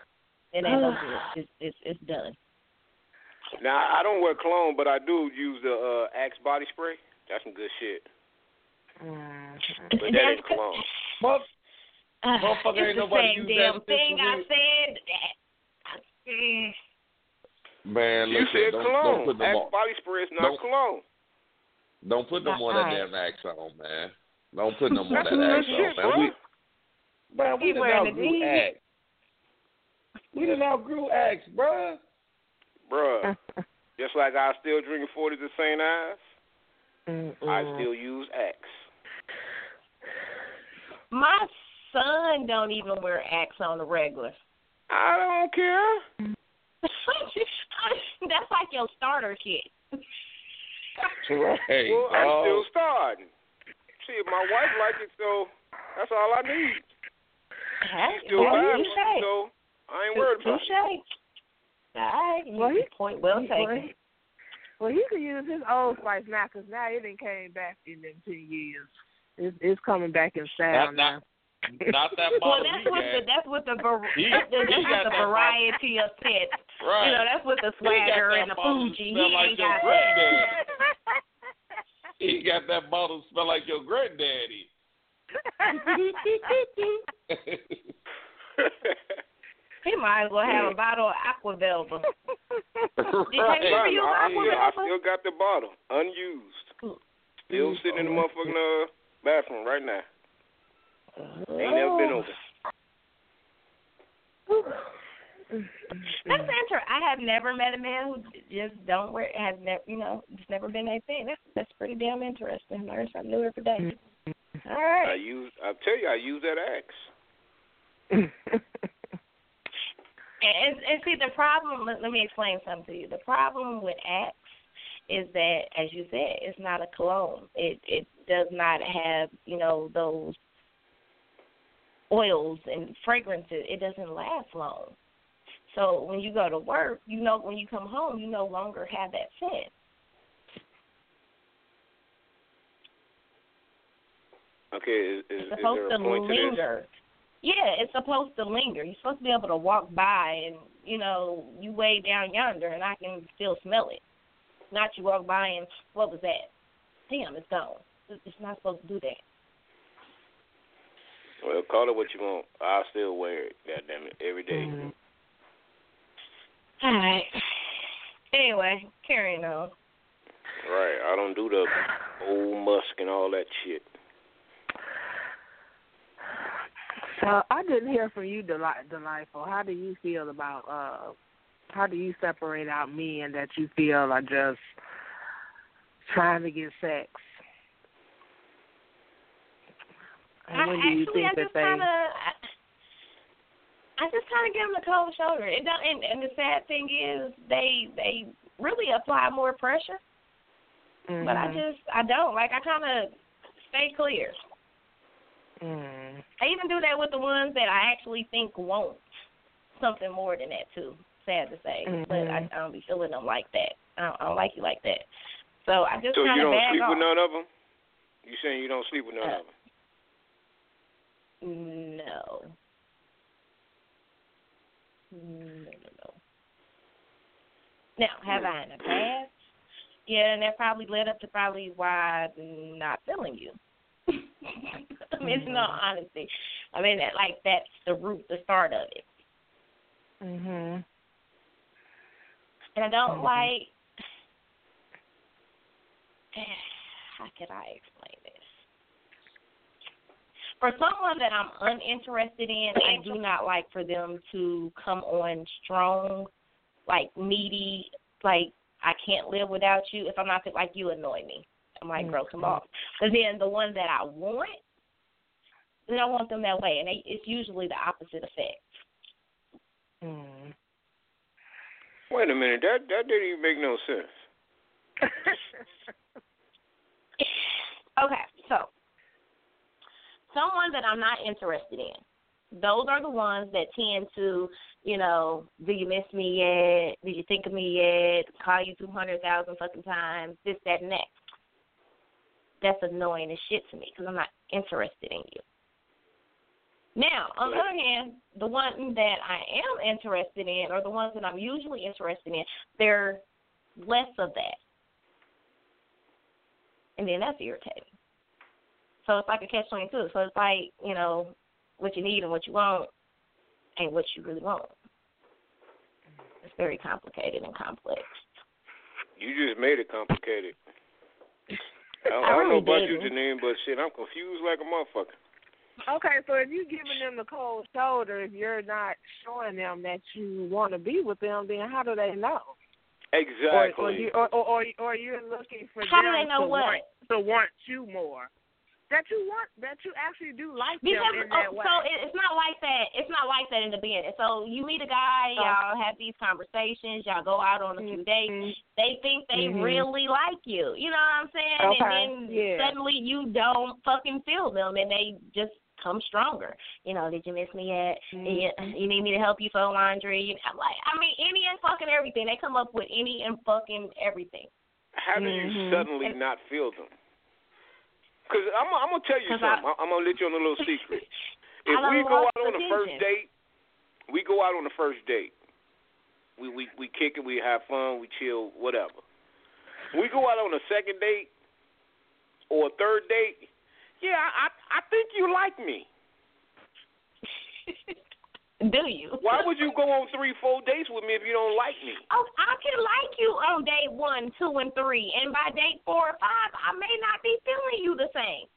It ain't no good. It's done. Now, I don't wear cologne, but I do use the Axe body spray. That's some good shit. But that ain't cologne. Motherfucker, ain't nobody use that. It's the same damn thing I said. Man, you said cologne. Axe body spray is not cologne. Don't put no more of that damn Axe on, man. Don't put no more of that Axe on, man. We done outgrew Axe. We done outgrew Axe, bruh. Bruh. Just like I still drink 40s at St. Ives, I still use Axe. My son don't even wear Axe on the regular. I don't care. That's like your starter kit. Right. Well, I'm still starting. See, my wife likes it, so that's all I need. She's still vibing, so I ain't worried about it. All right. Well, point well taken. Well, he could use his Old Spice now, because now it done came back in them 10 years. It's coming back in style now. Not that well, that's what the variety of sets. Right. You know, that's with the swagger and the Fuji. He ain't got that. He got that bottle smell like your granddaddy. He might as well have a bottle of Aqua Velva. I still got the bottle, unused. Still sitting in the motherfucking bathroom right now. Ain't never been over. That's interesting. I have never met a man who just don't wear. Has never, you know, it's never been a thing. That's pretty damn interesting. Learn something new every day. All right. I tell you, I use that Axe. and see the problem. Let me explain something to you. The problem with Axe is that, as you said, it's not a cologne. It does not have, you know, those oils and fragrances. It doesn't last long. So when you go to work, you know, when you come home, you no longer have that scent. Okay, is there a point to linger. Yeah, it's supposed to linger. You're supposed to be able to walk by and, you know, you way down yonder and I can still smell it. Not you walk by and, what was that? Damn, it's gone. It's not supposed to do that. Well, call it what you want. I still wear it, goddamn it, every day. All right. Anyway, carrying on. Right. I don't do the old musk and all that shit. So I didn't hear from you, Delightful. How do you feel about? How do you separate out men that you feel are just trying to get sex? I just kind of give them a cold shoulder. It don't, and the sad thing is they really apply more pressure. Mm-hmm. But I don't. Like, I kind of stay clear. Mm. I even do that with the ones that I actually think want something more than that too. Sad to say, but I don't be feeling them like that. I don't like you like that. So I just kind of. So you don't sleep with none of them? You saying you don't sleep with none of them? No. Now, have I in the past? Yeah, and that probably led up to probably why I'm not feeling you. I mean, it's not honesty. I mean, that's the root, the start of it. Mhm. And I don't like. How could I explain this? For someone that I'm uninterested in, I do not like for them to come on strong, like needy, like I can't live without you. If I'm not like you, annoy me. I might grow some off. But then the ones that I want, then I want them that way, and it's usually the opposite effect. Mm. Wait a minute, that didn't even make no sense. Okay, so. Someone that I'm not interested in, those are the ones that tend to, you know, do you miss me yet? Did you think of me yet? Call you 200,000 fucking times, this, that, and that. That's annoying as shit to me because I'm not interested in you. Now, on the other hand, the one that I am interested in, or the ones that I'm usually interested in, they're less of that. And then that's irritating. So it's like a catch-22. So it's like, you know, what you need and what you want ain't what you really want. It's very complicated and complex. You just made it complicated. I really don't know about you, Janine, but shit, I'm confused like a motherfucker. Okay, so if you're giving them the cold shoulder, if you're not showing them that you want to be with them, then how do they know? Exactly. Or you're looking for how them do they know to want you more. That you actually do like them in that way. So it's not like that. It's not like that in the beginning. So you meet a guy, y'all have these conversations, y'all go out on a few dates. They think they really like you. You know what I'm saying? Okay. And then suddenly you don't fucking feel them, and they just come stronger. You know, did you miss me yet? You need me to help you fold laundry? I'm like, I mean, any and fucking everything. They come up with any and fucking everything. How do you suddenly not feel them? Because I'm going to tell you something. I'm going to let you on a little secret. If we go out on the first date, we kick it, we have fun, we chill, whatever. We go out on a second date or a third date, I think you like me. Do you? Why would you go on 3-4 dates with me if you don't like me? Oh, I can like you on day 1, 2, and 3, and by date 4 or 5, I may not be feeling you the same.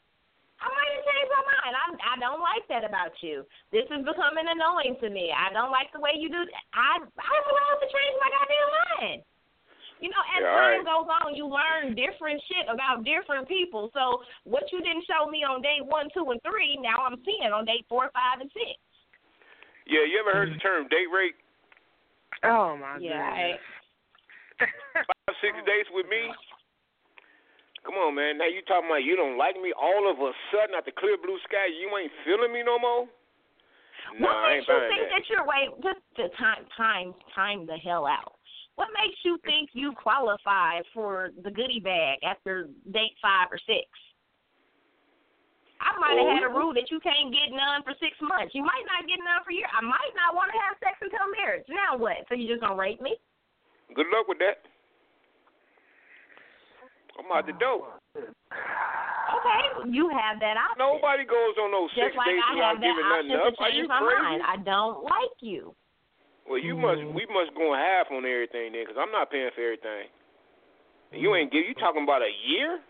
I might have changed my mind. I don't like that about you. This is becoming annoying to me. I don't like the way you do. I'm allowed to change my goddamn mind. You know, as time goes on, you learn different shit about different people. So what you didn't show me on day 1, 2, and 3, now I'm seeing on day 4, 5, and 6. Yeah, you ever heard the term date rape? Oh, my God. 5-6 dates with me? Come on, man. Now you talking about you don't like me. All of a sudden, out the clear blue sky, you ain't feeling me no more? No, I ain't buying that. What makes you think that you're waiting? Just to time the hell out. What makes you think you qualify for the goodie bag after date 5 or 6? I might have had a rule that you can't get none for 6 months. You might not get none for a year. I might not want to have sex until marriage. Now what? So you just going to rape me? Good luck with that. I'm out the door. Okay, you have that option. Nobody goes on those just 6 days without giving nothing up. Are you crazy? I don't like you. Well, you we must go half on everything then, because I'm not paying for everything. You ain't give. You talking about a year?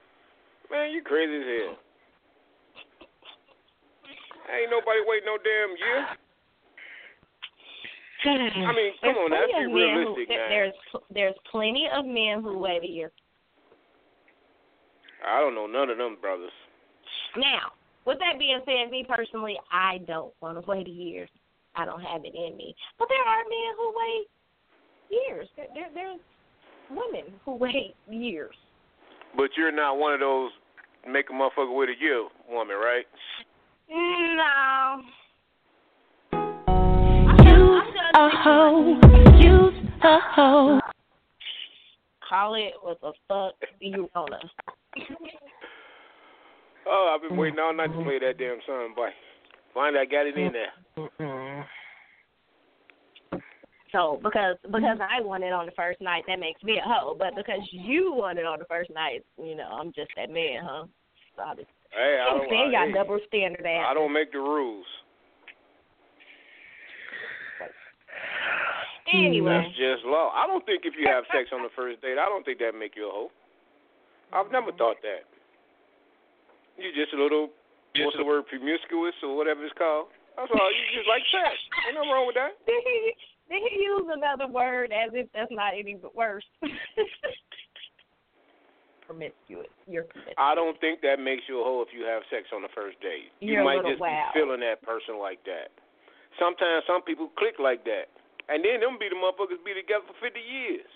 Man, you crazy as hell. Ain't nobody waiting no damn year. I mean, come on, that's be realistic, man. There's plenty of men who wait a year. I don't know none of them brothers. Now, with that being said, me personally, I don't want to wait a year. I don't have it in me. But there are men who wait years. There's women who wait years. But you're not one of those make a motherfucker wait a year woman, right? No. You a hoe. Call it what the fuck you want us. Oh, I've been waiting all night to play that damn song, boy. Finally, I got it in there. So, because I won it on the first night, that makes me a hoe. But because you won it on the first night, you know, I'm just that man, huh? Sorry. Hey, I don't make the rules. Anyway, that's just law. I don't think if you have sex on the first date, I don't think that make you a hoe. I've never thought that. You're just a little, what's the word, promiscuous or whatever it's called. That's all. You just like sex. Ain't nothing wrong with that. Did he use another word as if that's not any worse? Promiscuous. You're promiscuous. I don't think that makes you a hoe if you have sex on the first date. You might just be feeling that person like that. Sometimes some people click like that. And then them be the motherfuckers be together for 50 years.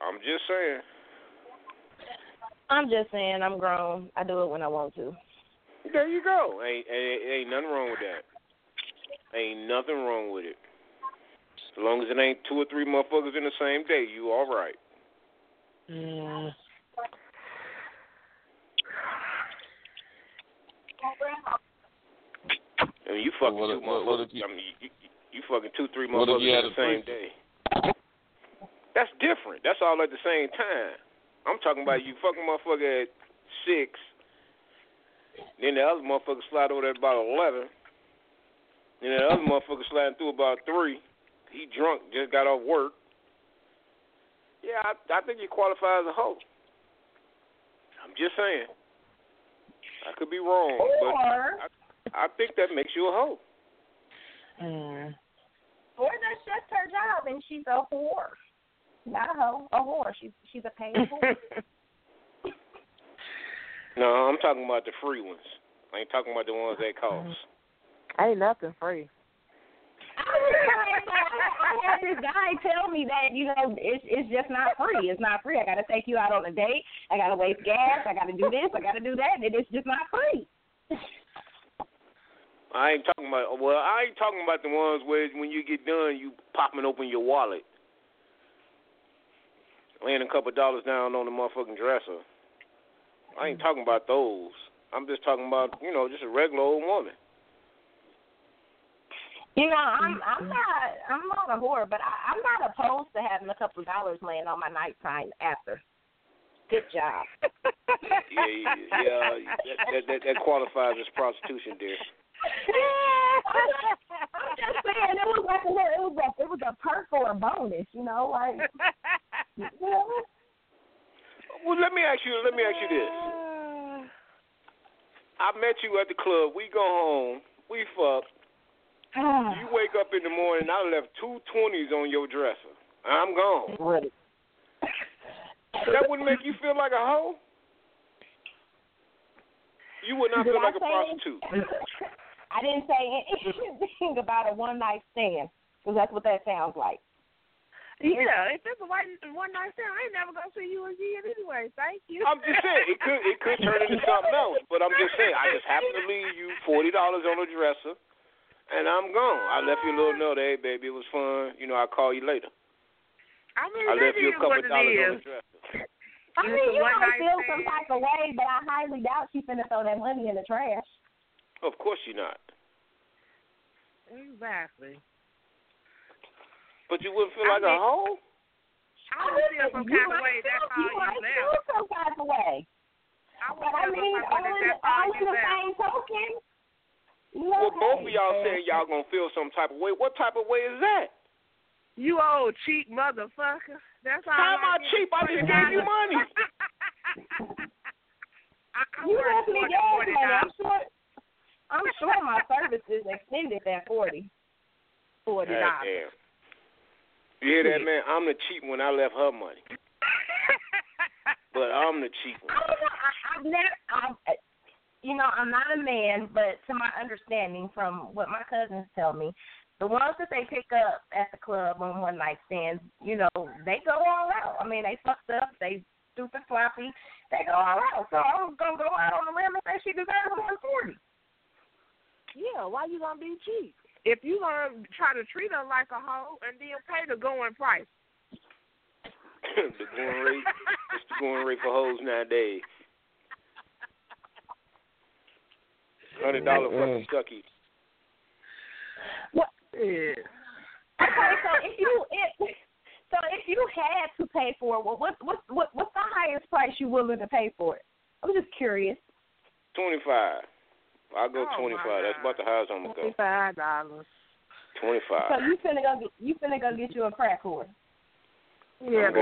I'm just saying. I'm just saying, I'm grown. I do it when I want to. There you go. Ain't nothing wrong with that. Ain't nothing wrong with it. As long as it ain't two or three motherfuckers in the same day, you all right. Yeah. I mean, you fucking two motherfuckers. I mean, you fucking two, three motherfuckers in the same day. That's different. That's all at the same time. I'm talking about you fucking motherfucker at 6, then the other motherfucker slide over at about 11, then the other motherfucker sliding through about 3. He drunk, just got off work. Yeah, I think you qualify as a hoe. I'm just saying. I could be wrong, but I think that makes you a hoe. Mm. Or that's just her job, and she's a whore. Not a hoe, a whore. She's a paid whore. No, I'm talking about the free ones. I ain't talking about the ones that cost. Ain't nothing free. I had this guy tell me that, you know, it's just not free. It's not free. I got to take you out on a date. I got to waste gas. I got to do this. I got to do that. And it's just not free. I ain't talking about the ones where when you get done, you popping open your wallet. Laying a couple dollars down on the motherfucking dresser. I ain't talking about those. I'm just talking about, you know, just a regular old woman. You know, I'm not a whore, but I'm not opposed to having a couple dollars laying on my nighttime after. Good job. Yeah. That qualifies as prostitution, dear. I'm just saying, it was a perk or a bonus, you know, like. You know? Well, let me ask you this. I met you at the club. We go home. We fuck. You wake up in the morning. I left 2 20s on your dresser. I'm gone. Right. That wouldn't make you feel like a hoe. You would not feel like a prostitute. I didn't say anything about a one night stand, because that's what that sounds like. Yeah, if it's a one night stand, I ain't never gonna see you again anyway. Thank you. I'm just saying it could turn into something else, but I'm just saying I just happened to leave you $40 on a dresser, and I'm gone. I left you a little note. Hey, baby, it was fun. You know, I'll call you later. I left you a couple of dollars on the dresser. I mean, you might feel some type of way, but I highly doubt she finna throw that money in the trash. Of course you're not. Exactly. But you wouldn't feel like a hoe? I would feel some kind of way. That's how you live. You feel some kind of way. But I mean, all in the same token. Well, both of y'all saying y'all going to feel some type of way. What type of way is that? You old cheap motherfucker. That's all. How am I cheap? I just gave you money. You left me gas money. I'm sure my services extended that $40. You hear that, man? I'm the cheap one. I left her money. But I'm the cheap one. I'm not a man, but to my understanding from what my cousins tell me, the ones that they pick up at the club on one night stands, you know, they go all out. I mean, they fucked up. They stupid sloppy. They go all out. So I was going to go out on a limb and say she deserves $140. Yeah, why you going to be cheap? If you gonna try to treat her like a hoe and then pay the going price. It's the going rate for hoes nowadays. $100 fucking sucky. What? Yeah. Okay, so if you had to pay for it, well, what's the highest price you willing to pay for it? I'm just curious. $25. I'll go $25. That's about the highest I'm gonna go. $25. $25. So you finna go get you a crack whore. Yeah, you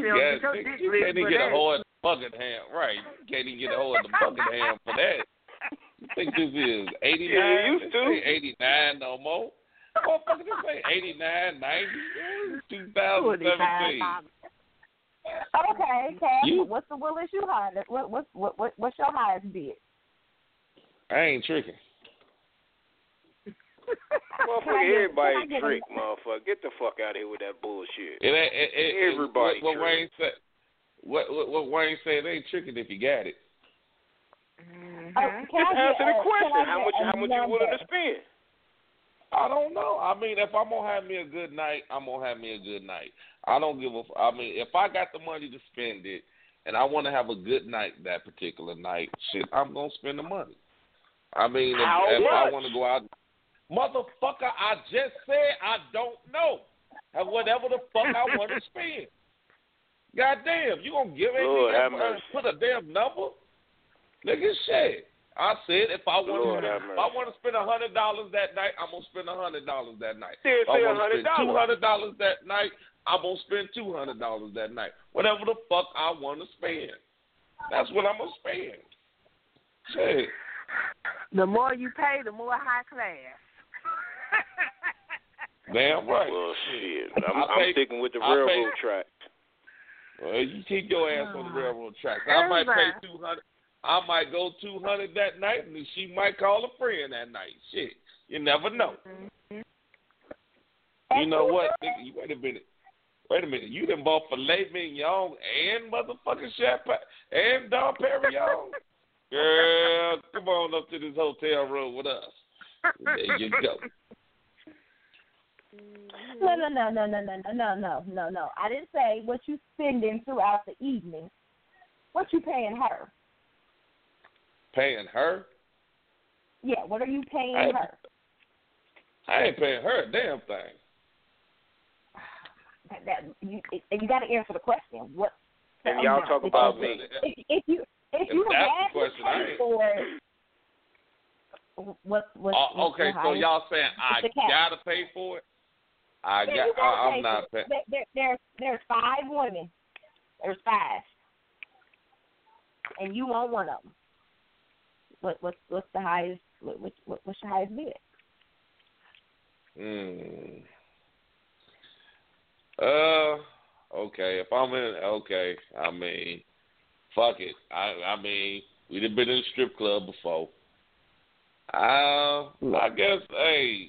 can't even get a whore in the Buckingham, right? You can't even get a whore in the Buckingham for that. You think this is 89? Yeah, used to 89 no more. What fucking say 89, 90, 2017. Okay, Cass, what's the willest you highest? What's your highest bid? I ain't tricking. Motherfucker, everybody trick, motherfucker. Get the fuck out of here with that bullshit. Everybody. What Wayne said. What Wayne said, it ain't tricking if you got it. Mm-hmm. Just answer the question. How much you willing to spend? I don't know. I mean, if I'm going to have me a good night, I'm going to have me a good night. I don't give a... I mean, if I got the money to spend it and I want to have a good night that particular night, shit, I'm going to spend the money. I mean, if I want to go out... Motherfucker, I just said I don't know. And whatever the fuck I want to spend. Goddamn, you going to give anything? Put a damn number? Nigga, shit. I said if I want to spend $100 that night, I'm gonna spend $100 that night. If I want to spend $200 that night, I'm gonna spend $200 that night. Whatever the fuck I want to spend, that's what I'm gonna spend. Shit. The more you pay, the more high class. Damn right. Well, shit. I'm sticking with the railroad track. Well, you keep your ass on the railroad track. I might pay $200. I might go $200 that night, and she might call a friend that night. Shit, you never know. Mm-hmm. You know what? Nigga, wait a minute. You done bought filet mignon and motherfucking champagne and Dom Perignon. Girl, come on up to this hotel room with us. There you go. No. I didn't say what you spending throughout the evening. What you paying her? Paying her? Yeah, what are you paying her? I ain't paying her a damn thing. You got to answer the question. What? And y'all talk about me. If you had to pay for it, what? Okay, so y'all saying I gotta pay for it? I'm not paying. There's five women. There's five, and you want one of them. What's the highest? What's the highest bid? Okay. If I'm in, okay. I mean, fuck it. I mean, we'd have been in a strip club before. I guess. Hey,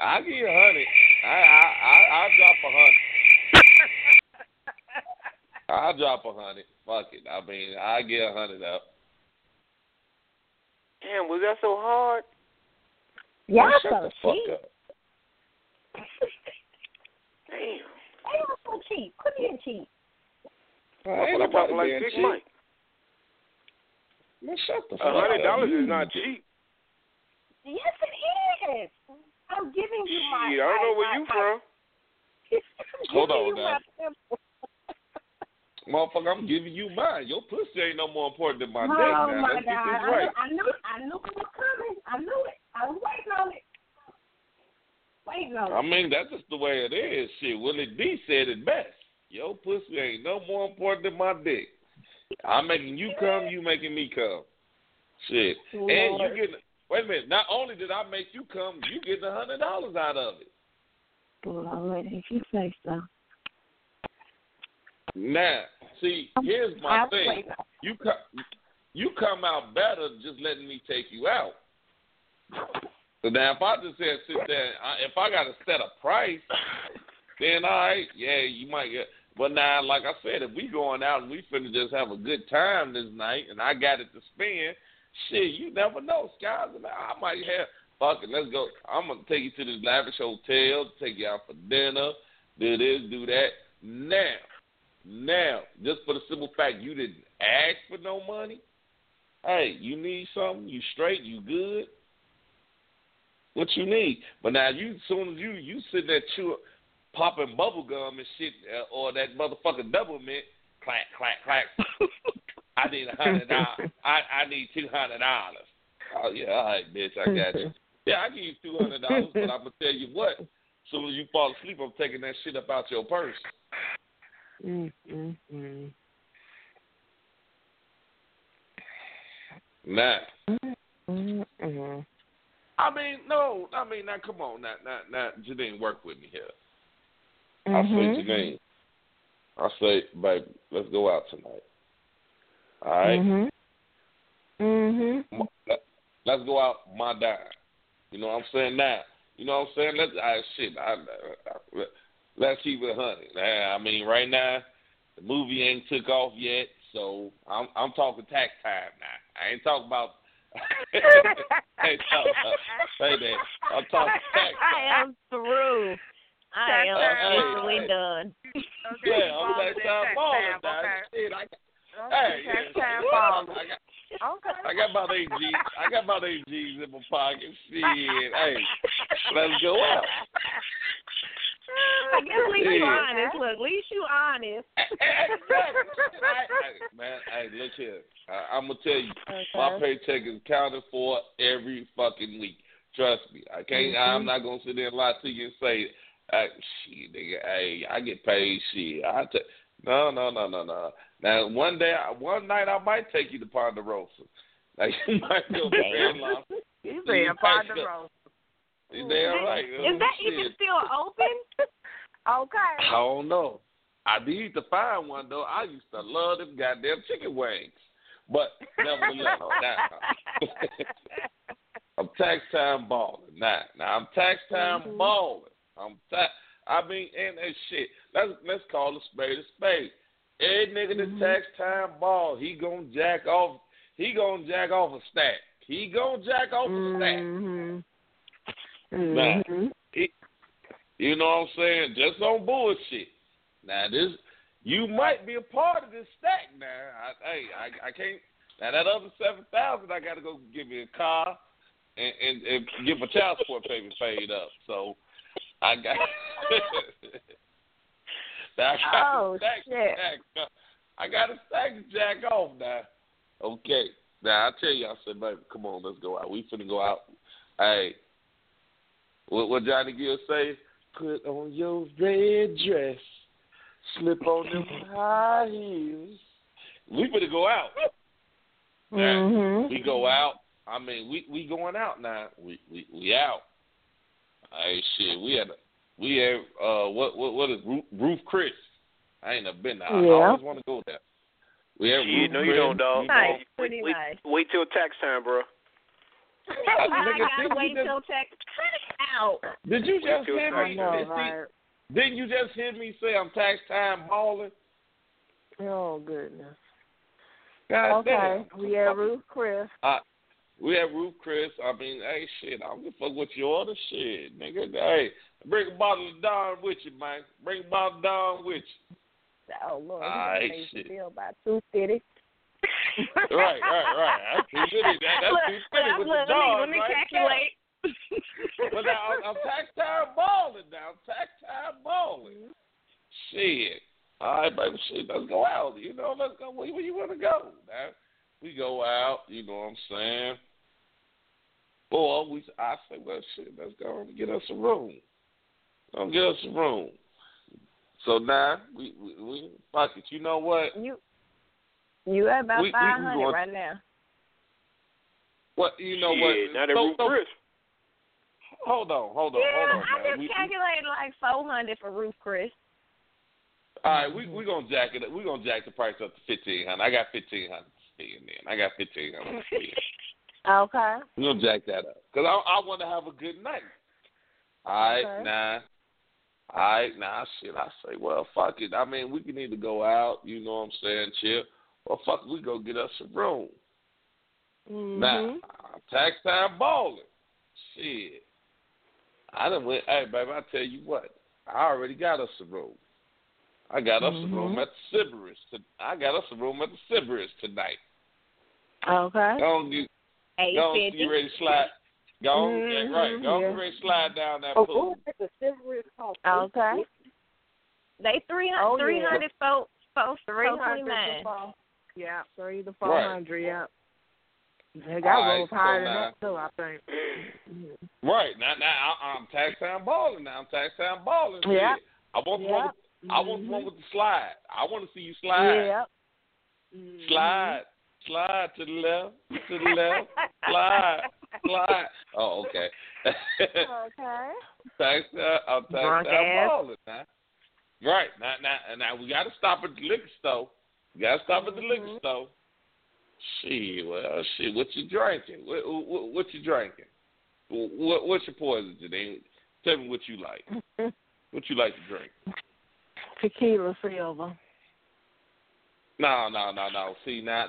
I give you $100. I drop $100. I drop $100. Fuck it. I mean, I get $100 up. Damn, was that so hard? Yeah, man, shut the fuck up. Damn. They were so cheap. Couldn't even cheat. Ain't nobody like Big Mike. Man, shut the fuck up. $100 is not cheap. Yes, it is. I'm giving you my... Yeah, I don't know where you from. Hold on now. Motherfucker, I'm giving you mine. Your pussy ain't no more important than my dick now. Oh, my God. Right. I knew it was coming. I knew it. I was waiting on it. I mean, that's just the way it is. Shit, Willie D said it best. Your pussy ain't no more important than my dick. I'm making you come, you making me come. Shit. Lord. And you getting... Wait a minute. Not only did I make you come, you getting $100 out of it. Lord, if you say so. Now, see, here's my thing. You come out better just letting me take you out. So now, if I just said sit there, if I got to set a price, then all right, yeah, you might get. But now, like I said, if we going out and we finna just have a good time this night, and I got it to spend, shit, you never know, guys. I might have fucking. Let's go. I'm gonna take you to this lavish hotel, take you out for dinner, do this, do that. Now, just for the simple fact you didn't ask for no money, hey, you need something, you straight, you good, what you need. But now, you, as soon as you sitting there chewing, popping bubble gum and shit, or that motherfucking double mint, clack, clack, clack, I need $100, I need $200. Oh, yeah, all right, bitch, I got you. Yeah, I give you $200, but I'm going to tell you what, as soon as you fall asleep, I'm taking that shit up out your purse. Nah. Mm-hmm. I mean, now come on, now, Jadine, work with me here. Mm-hmm. I say, baby, let's go out tonight. All right. Mm-hmm. Let's go out, my dime. You know what I'm saying now? You know what I'm saying? Let's keep it 100. I mean, right now, The movie ain't took off yet, so I'm talking tax time now. I ain't talking about. I'm talking tax time. I am through. I am officially done. Okay. Yeah, I'm tax time balling now. Shit, I got about 8 G's. I got about 8 G's in my pocket. Shit, hey, let's go out. I guess at least you honest. Look, at least you honest. Man, hey, look here. I'm going to tell you, my paycheck is accounted for every fucking week. Trust me. I can't, I'm not going to sit there and lie to you and say, shit, nigga, hey, I get paid, shit. No. Now, one night I might take you to Ponderosa. Like, you might go to Van Lobster. He's in Ponderosa. Damn right. Is that shit. Even still open? Okay. I don't know. I need to find one though. I used to love them goddamn chicken wings, but nevertheless, now I'm tax time balling. Now I'm tax time balling. I mean, and shit. Let's call a spade a spade. Every nigga that tax time ball, he gonna jack off. He gonna jack off a stack. He gonna jack off a stack. Mm-hmm. Now, you know what I'm saying? Just on bullshit. Now, this you might be a part of this stack. Now, I can't. Now that other 7,000, I got to go give me a car and get my child support payment paid up. So I got. I got a stack to jack off now. Okay. Now I tell you, I said, baby, come on, let's go out. We finna go out. Hey. What Johnny Gill say? Put on your red dress, slip on them high heels. We better go out. Mm-hmm. We go out. I mean, we going out now. We out. Hey, shit. We had what is Ruth Chris? I ain't never been there. Yeah. I always want to go there. We have Ruth. No, you don't, dog. Nice. Wait till tax time, bro. Did you just hear me? Didn't you just hear me say I'm tax time balling? Oh goodness! God okay, damn. We have Ruth Chris. I mean, hey, shit, I don't give a fuck what you order, shit, nigga. Hey, bring a bottle of Don with you, man. Bring a bottle of Don with you. Oh Lord, you feel about 250. Right. That's too good. That's too good with the dog. Let me calculate. But now I'm tax time balling. Shit. All right, baby. Shit, let's go out. You know, let's go. Where you want to go? Now, we go out. You know what I'm saying? Boy, I say, well, shit, let's go and get us a room. So now we fuck it. You know what? You at about 500 right now. What you know? Shit, what? Hold on. Yeah, I just calculated like 400 for Ruth Chris. All right, we gonna jack it up. We gonna jack the price up to 1,500. I got 1,500 staying in. Okay. We gonna jack that up because I want to have a good night. All right, nah. Shit, I say, well, fuck it. I mean, we can either go out. You know what I'm saying? Chill. Well, fuck, we go get us a room. Mm-hmm. Now, tax time balling. Shit. I done went, hey, baby, I tell you what. I already got us a room. I got us a room at the Sybaris. I got us a room at the Sybaris tonight. Okay. Go on, get ready to slide. Go on, get ready to slide down that pool. The Sybaris okay. They 300 folks. 300 yeah, 300 to 400. Yeah, they got rolls higher than that too, I think. Right now, I'm tax time balling. Yeah, I want one. I want one with the slide. I want to see you slide. Yeah. Mm-hmm. Slide to the left, slide. Oh, okay. Okay. I'm tax time balling now. Right. Now we got to stop at the liquor store. Shit, well, what you drinking? What's your poison, Jadine? Tell me what you like. What you like to drink? Tequila silver. No. See, now,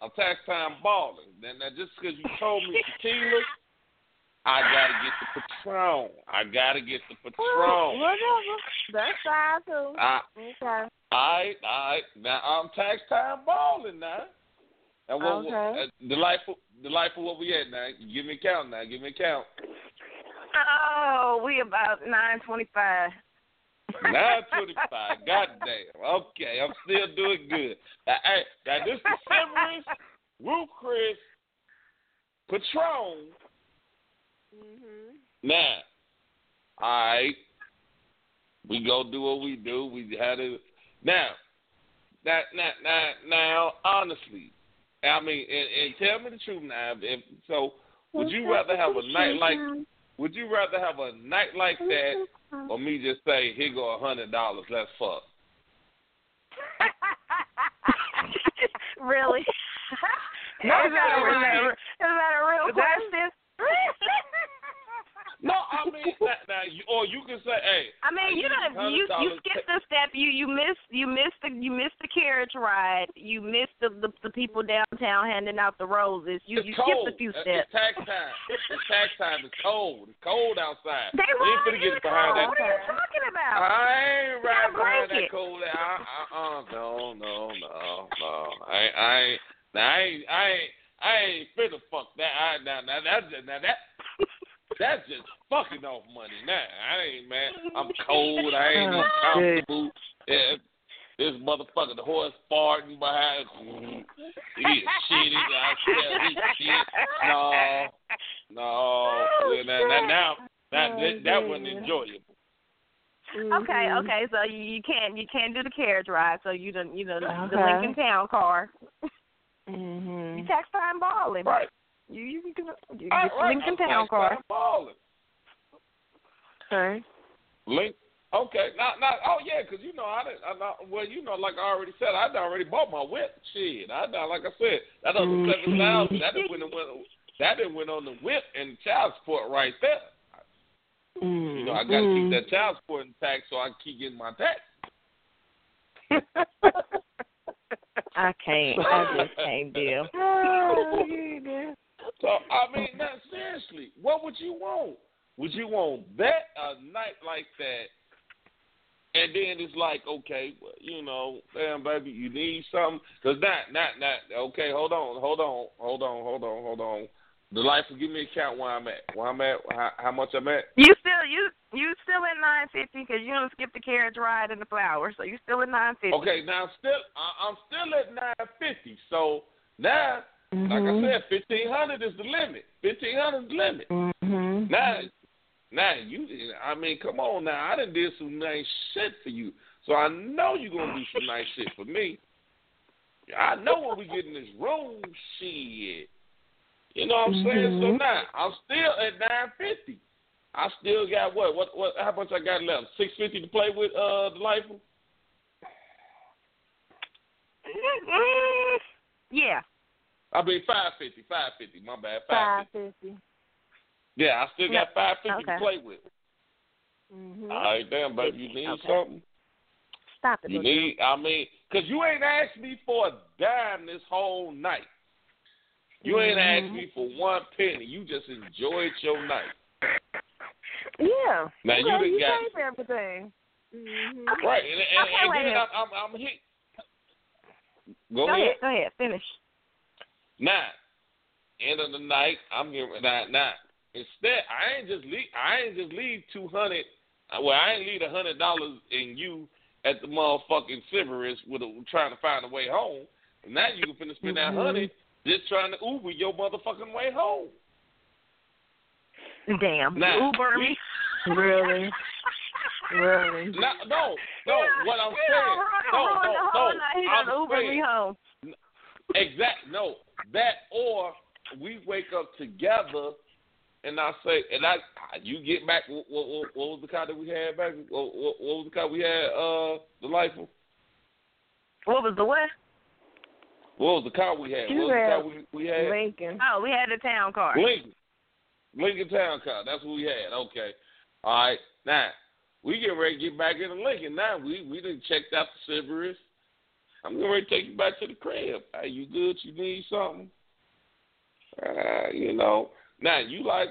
I'm tax time balling. Now, just because you told me tequila, I got to get the Patron. Whatever. That's fine, too. Okay. All right. Now, I'm tax time balling now. And what, okay. Delightful what we at now. Give me a count. Oh, we about 9:25. 9:25. Goddamn. Okay, I'm still doing good. Now this is Sybaris, Ruth Chris, Patron. Mm-hmm. Now, all right, we go do what we do. We had to. Now, honestly, I mean, and tell me the truth now. Would you rather have a night like that, or me just say, "Here go $100, let's fuck"? Really? Is that a real question? No, I mean, or you can say, "Hey." I mean, you skipped the step. You missed the carriage ride. You missed the people downtown handing out the roses. You skipped a few steps. It's tax time. It's cold. It's cold outside. They ride in the cold. What are you talking about? I ain't riding behind that cold. No. I ain't finna fuck that. That's just fucking off money now. I ain't mad. I'm cold. I ain't comfortable. Yeah, this motherfucker, the horse farting behind. He is shitty. I tell he shit. No. Yeah, that wasn't enjoyable. Okay. So you can't do the carriage ride. So you done, the Lincoln Town car. Mm-hmm. You tax time balling, right? Lincoln Town car. Okay. Okay. Not. Oh yeah, because like I already said, I already bought my whip. Shit, like I said, that other $7,000. That didn't went on the whip and child support right there. Mm. I got to keep that child support intact so I can keep getting my tax. I just can't deal. So, I mean, now, seriously, what would you want? Would you want that a night like that? And then it's like, okay, well, damn, baby, you need something. Because not, okay, hold on. Delightful, give me a count where I'm at, how much I'm at. You still at 9:50 because you don't skip the carriage ride and the flowers, so you still at 9:50. Okay, now I'm still at 9:50. So now, like I said, 1,500 is the limit. 1,500 is the limit. Mm-hmm. Now come on now. I done did some nice shit for you, so I know you're gonna do some nice shit for me. I know when we get in this room, shit. You know what I'm saying? So now I'm still at 9:50. I still got what? What? How much I got left? 650 to play with, Delightful? Yeah. I mean 550. 550. My bad. 550. Yeah, I still got 550 to play with. Mm-hmm. All right, damn, baby, you need something. Stop it. You need. I mean, cause you ain't asked me for a dime this whole night. You ain't asked me for one penny. You just enjoyed your night. Yeah. Now you paid for everything. Mm-hmm. Okay. Right. And then I'm hit. Go ahead. Go ahead. Finish. Now, end of the night, I'm here. Now, instead, I ain't just leave $200. Well, I ain't leave $100 in you at the motherfucking Sybaris trying to find a way home. And now you can finna spend that $100. Just trying to Uber your motherfucking way home. Damn. Now, Uber me? Really? No. What I'm saying. No. Uber me home. Exactly. No. That or we wake up together and I say, you get back. What was the car that we had back? What was the car we had, Delightful? What was the what? What was the car we had? What was the car we had? Lincoln. Oh, we had the town car. Lincoln town car. That's what we had. Okay. All right. Now, we getting ready to get back into Lincoln. Now, we done checked out the Sybaris. I'm going to take you back to the crib. Are you good? You need something? You know. Now, you like,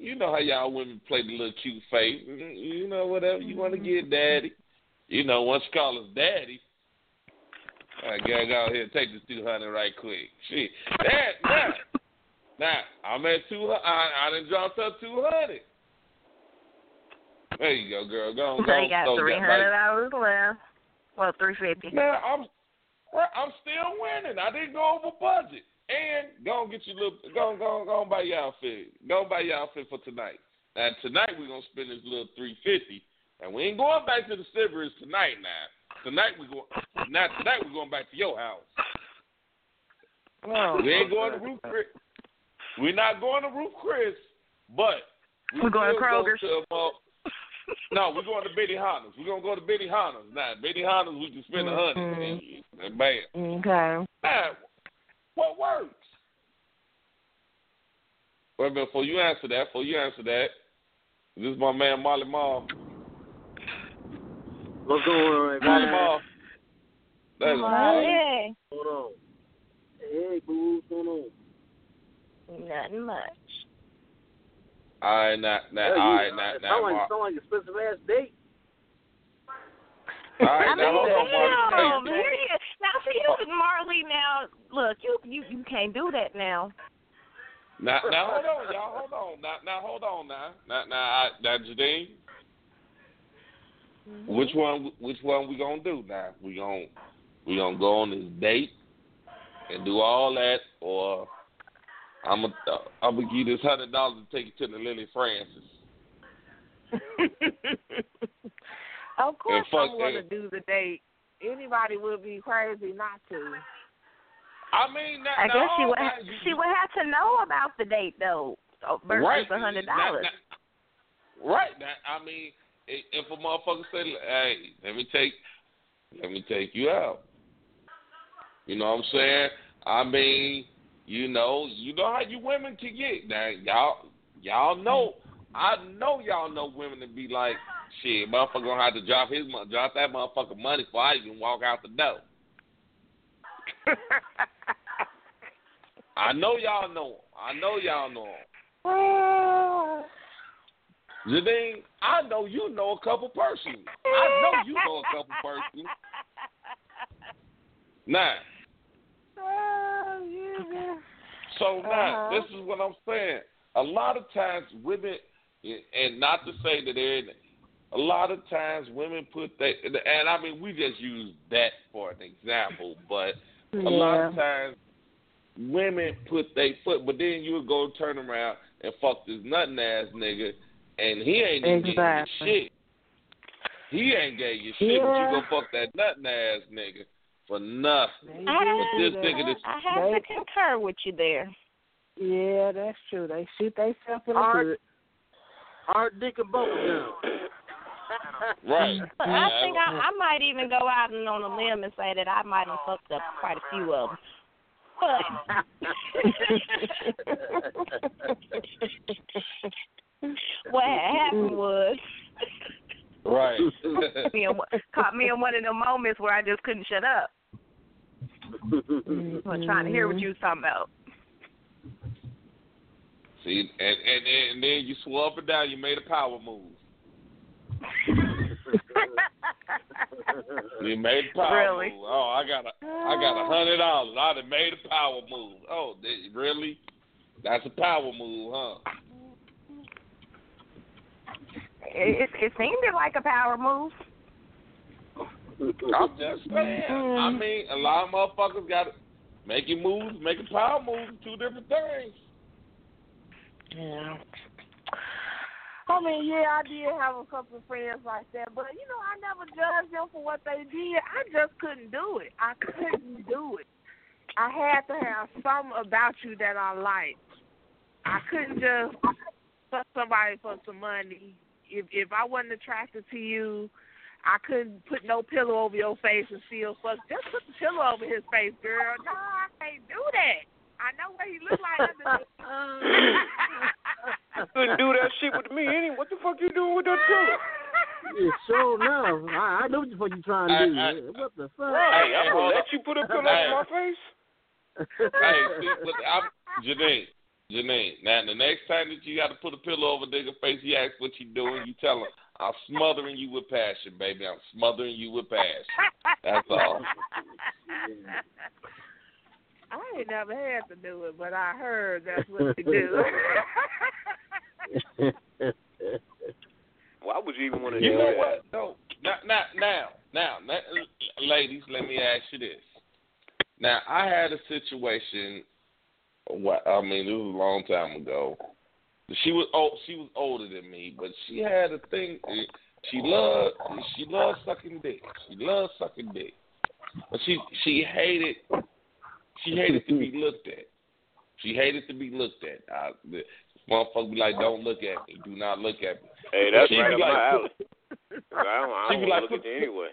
you know how y'all women play the little cute face. You know, whatever you want to get, daddy. You know, once you call us daddy, all right, girl, go out here and take this 200 right quick. Shit. Now, I'm at 200. I done dropped up 200. There you go, girl. Go on, go on. Got $300 left. Well, $350. Man, I'm still winning. I didn't go over budget. And go on, get your little. Go on, buy your outfit. Go on, buy your outfit for tonight. Now tonight we're gonna spend this little $350, and we ain't going back to the Sybaris tonight. Now tonight we're going back to your house. Oh, we ain't going to Ruth Chris. We're not going to Ruth Chris, but we're going to Kroger. No, we're going to Biddy Honors. We're gonna go to Biddy Honors now. Biddy Honors, we can spend $100. And bam. Okay. Now, what works? Wait a minute, before you answer that, this is my man Molly Ma. What's going on, Molly Ma? That's Molly. Hold on. Hey, boo, what's going on? Nothing much. All right, now. Sound like an expensive ass date. All right, now, hold on, Marley. Now, see, Marley, now, look, you can't do that now. Now, hold on, y'all, hold on. Now, Jadine, mm-hmm. Which one we gonna do now? We gonna go on this date and do all that, or I'm gonna give you this $100 to take you to the Lily Francis. Of course, I'm going to do the date. Anybody would be crazy not to. I mean, I guess she would have to know about the date though. Versus $100. Right. Now, I mean, if a motherfucker said, "Hey, let me take you out," you know what I'm saying? I mean, you know how you women can get. Now, y'all know. I know y'all know women to be like, shit, motherfucker gonna have to drop that motherfucker money before I even walk out the door. I know y'all know him. Jadine, I know you know a couple persons. Nah. Oh, yeah. So now, this is what I'm saying. A lot of times women, and not to say that they're in it, a lot of times women put that, and I mean, we just use that for an example, but a lot of times women put their foot, but then you would go turn around and fuck this nothing ass nigga, and he ain't even gave you shit. He ain't gave you shit, but you go fuck that nothing ass nigga for nothing. I have to concur with you there. Yeah, that's true. They shoot themselves in the foot. Hard dick and both down. Right. But yeah, I think I might even go out and on a limb and say that I might have fucked up quite a few of them. But what happened was, right, caught me in one of the moments where I just couldn't shut up. I'm trying to hear what you was talking about. See, and then you swore up and down, you made a power move. You made a power move. Oh, I got $100. I done made a power move. Oh, really? That's a power move, huh? It seemed like a power move. I'm just saying. I mean, a lot of motherfuckers got making moves, making power moves, two different things. Yeah. I mean, yeah, I did have a couple of friends like that, but, you know, I never judged them for what they did. I just couldn't do it. I had to have something about you that I liked. I couldn't just fuck somebody for some money. If I wasn't attracted to you, I couldn't put no pillow over your face and still fuck. Just put the pillow over his face, girl. No, I can't do that. I know what he look like. Couldn't do that shit with me anyway. What the fuck you doing with that pillow? It's so enough. I know what you're trying to do. What the fuck? Hey, I'm gonna let you put a pillow on my face. Hey, Jadine. Now, the next time that you got to put a pillow over nigga's face, he asks what you doing. You tell him, I'm smothering you with passion, baby. I'm smothering you with passion. That's all. I ain't never had to do it, but I heard that's what they do. Why would you even want to do that? You know what? No. Now, ladies, let me ask you this. Now, I had a situation. It was a long time ago. She was older than me, but she had a thing. She loved sucking dick. But she hated to be looked at. Motherfucker be like, don't look at me. Do not look at me. Hey, that's right up my alley. I don't look at you anyway.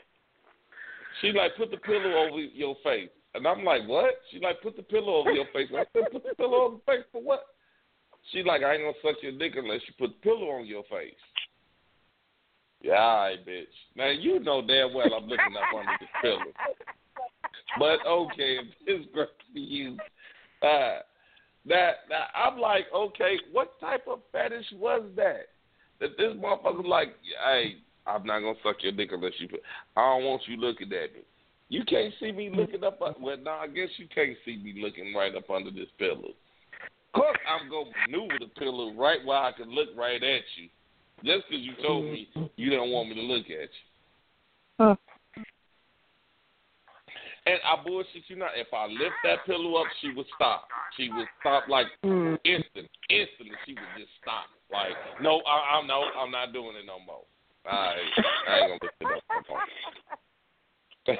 She like, put the pillow over your face. And I'm like, what? She like, put the pillow over your face. And I said, put the pillow over the face for what? She like, I ain't going to suck your dick unless you put the pillow on your face. Yeah, all right, bitch. Now, you know damn well I'm looking up under this pillow. But, okay, if it's great for you, that I'm like, okay, what type of fetish was that? That this motherfucker like, hey, I'm not going to suck your dick unless you put, I don't want you looking at me. You can't see me looking up. Well, no, I guess you can't see me looking right up under this pillow. Of course, I'm going to maneuver the pillow right where I can look right at you. Just because you told me you didn't want me to look at you. Huh. And I bullshit you not. If I lift that pillow up, she would stop. She would stop like instantly. She would just stop. Like, no, I'm not doing it no more. I ain't gonna lift it up no more.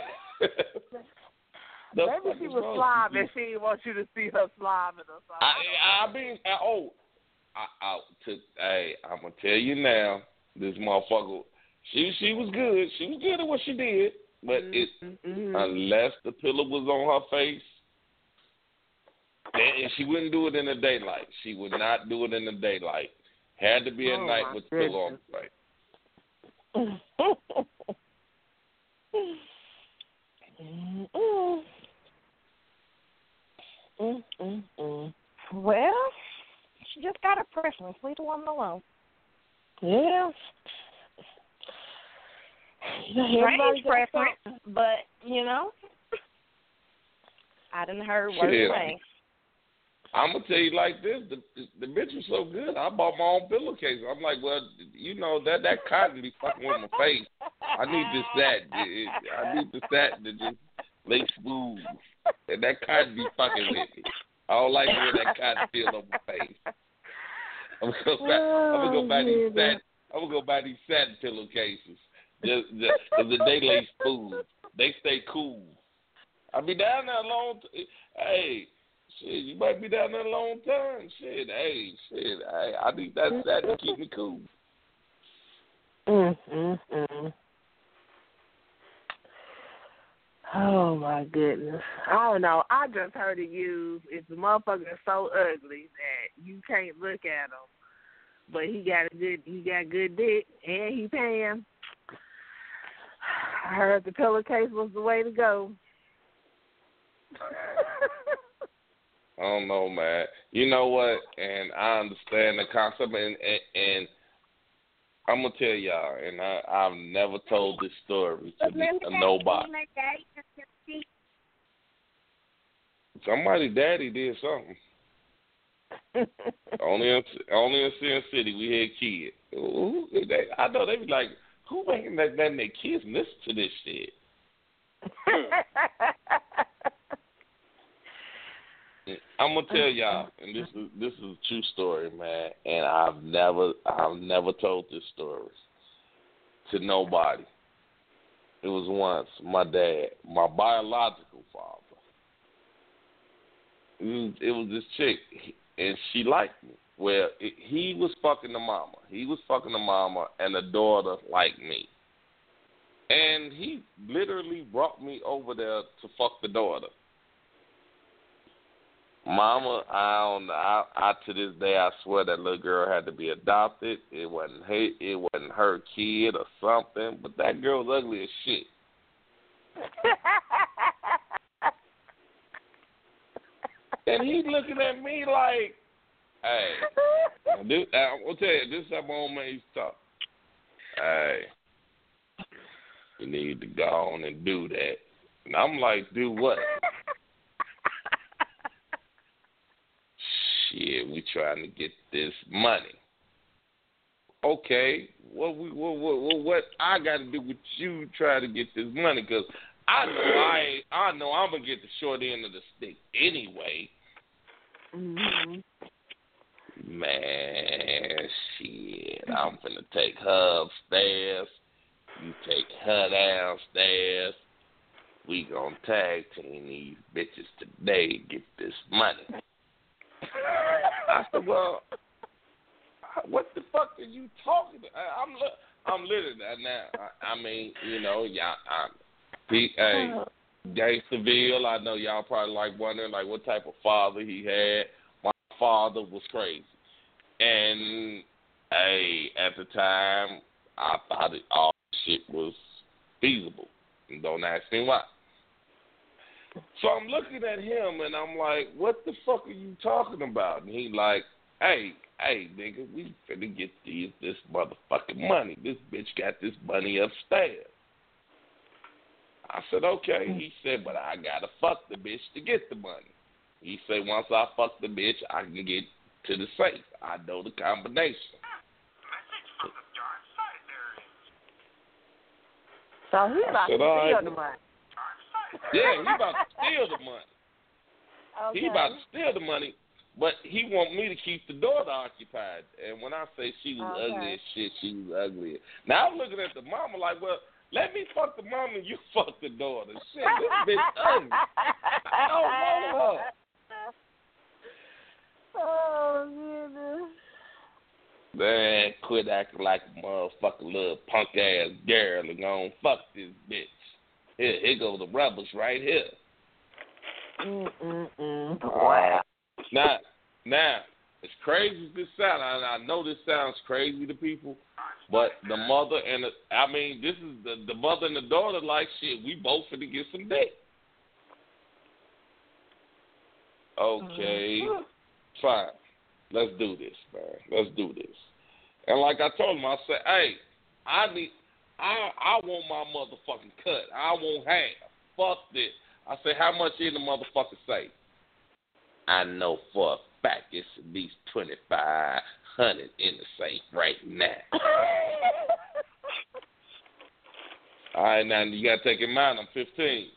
Maybe she was slobbing. She didn't want you to see her slobbing or something. I'm gonna tell you now. This motherfucker. She was good. She was good at what she did. But unless the pillow was on her face, and she wouldn't do it in the daylight. She would not do it in the daylight. Had to be at night with the pillow on her face. Well, she just got a preference. Leave the woman alone. Yeah. Strange preference, but, you know, I done heard worse things. I'm going to tell you like this. The bitch was so good, I bought my own pillowcase. I'm like, well, you know, that cotton be fucking with my face. I need this satin to just lay smooth. And that cotton be fucking with me. I don't like where that cotton feel on my face. I'm going to go buy these satin pillowcases. Just they lay smooth. They stay cool. I be down there a long time. Hey, shit, you might be down there a long time. Shit, hey, I need that to keep me cool. Oh, my goodness. I don't know. I just heard it used. If the motherfucker is so ugly that you can't look at him, but he got good dick and he paying. I heard the pillowcase was the way to go. I don't know, man. You know what? And I understand the concept, and I'm gonna tell y'all. And I've never told this story to nobody. Somebody's daddy did something. only in Sin City we had kids. Ooh, I know they be like. Who ain't letting their kids listen to this shit? I'm gonna tell y'all, and this is a true story, man. And I've never told this story to nobody. It was once my dad, my biological father. It was this chick, and she liked me. Well, he was fucking the mama. He was fucking the mama and a daughter like me. And he literally brought me over there to fuck the daughter. Mama, I to this day, I swear that little girl had to be adopted. It wasn't her kid or something, but that girl was ugly as shit. And he's looking at me like, hey, I'll tell you, this is how my old man used to talk. Hey, you need to go on and do that. And I'm like, do what? Shit, we trying to get this money. Okay, what I got to do with you trying to get this money? Because I know I'm going to get the short end of the stick anyway. Mm-hmm. Man, shit, I'm finna take her upstairs. You take her downstairs. We gonna tag team these bitches today, get this money. I said, well, what the fuck are you talking about? I'm literally now. I mean, you know, y'all. Hey, GangstaVille, I know y'all probably like wondering like what type of father he had. My father was crazy, and hey, at the time I thought it all shit was feasible. Don't ask me why. So I'm looking at him and I'm like, what the fuck are you talking about? And he like, hey, nigga, we finna get this motherfucking money. This bitch got this money upstairs. I said, okay. He said, but I gotta fuck the bitch to get the money. He said, once I fuck the bitch, I can get to the safe. I know the combination. So he about to steal the money. Yeah, he about to steal the money. Okay. He about to steal the money, but he want me to keep the daughter occupied. And when I say she was ugly as shit, she was ugly. Now I'm looking at the mama like, well, let me fuck the mama and you fuck the daughter. Shit, this bitch ugly. I don't want her. Oh, goodness. Man, quit acting like a motherfucking little punk ass girl and gonna fuck this bitch. Here go the rubbers right here. Wow. Now, as crazy as this sounds, I know this sounds crazy to people, but the mother and this is the mother and the daughter like shit. We both finna get some dick. Okay, fine. Let's do this, man. Let's do this. And like I told him, I said, hey, I want my motherfucking cut. I won't have. Fuck this. I said, how much in the motherfucker safe? I know for a fact it's at least $2,500 in the safe right now. All right, now you got to take in mind, I'm 15.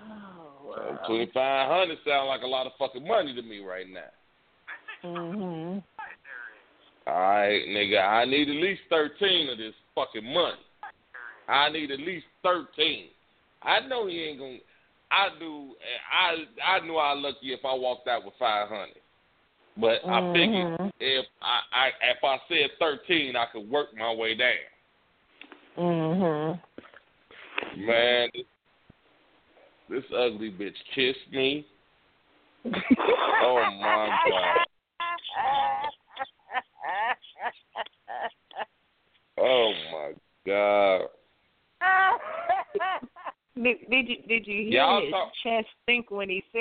Oh. Wow. So $2,500 sound like a lot of fucking money to me right now. Mhm. All right, nigga, I need at least 13 of this fucking money. I need at least 13. I know he ain't gonna. I knew I lucky if I walked out with 500. But I figured if I said 13, I could work my way down. Mhm. Man. This ugly bitch kissed me. Oh, my God. Oh, my God. Did you hear his chest sink when he said,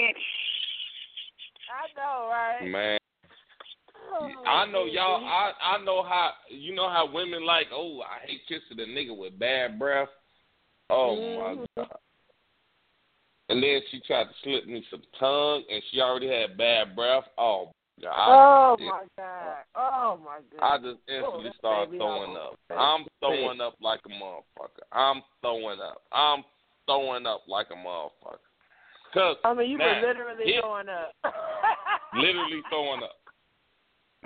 I know, right? Man. I know how, you know how women like, oh, I hate kissing a nigga with bad breath. Oh, my God. And then she tried to slip me some tongue, and she already had bad breath. Oh, God. Oh, my God. I just instantly started throwing up. I'm throwing up like a motherfucker. Cause you were literally throwing up. Literally throwing up.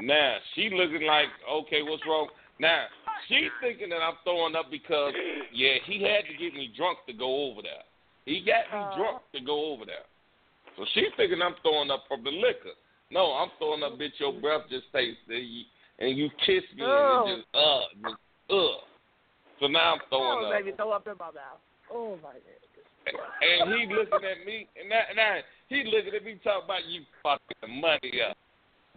Now, she looking like, okay, what's wrong? Now, she thinking that I'm throwing up because, yeah, he had to get me drunk to go over there. He got me drunk to go over there. So she's thinking I'm throwing up from the liquor. No, I'm throwing up, bitch, your breath just tastes, and you kiss me, and it just, So now I'm throwing up. Baby, throw up in my mouth. Oh my God. And he looking at me, and now he looking at me talking about you fucking the money up.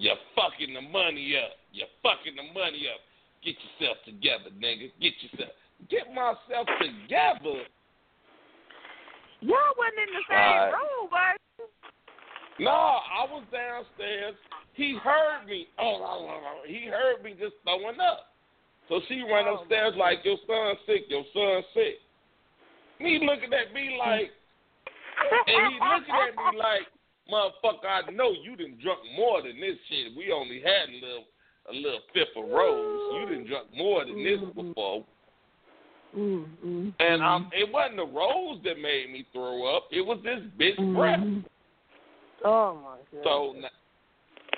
You're fucking the money up. You're fucking the money up. Get yourself together, nigga. Get myself together. Y'all wasn't in the same room, but no, I was downstairs. He heard me. Oh, he heard me just throwing up. So she ran upstairs like, your son's sick, He looking at me like, and he looking at me like, motherfucker, I know you done drunk more than this shit. We only had a little fifth of rose. You done drunk more than this before. Mm-hmm. And it wasn't the rose that made me throw up. It was this bitch breath. Oh my God.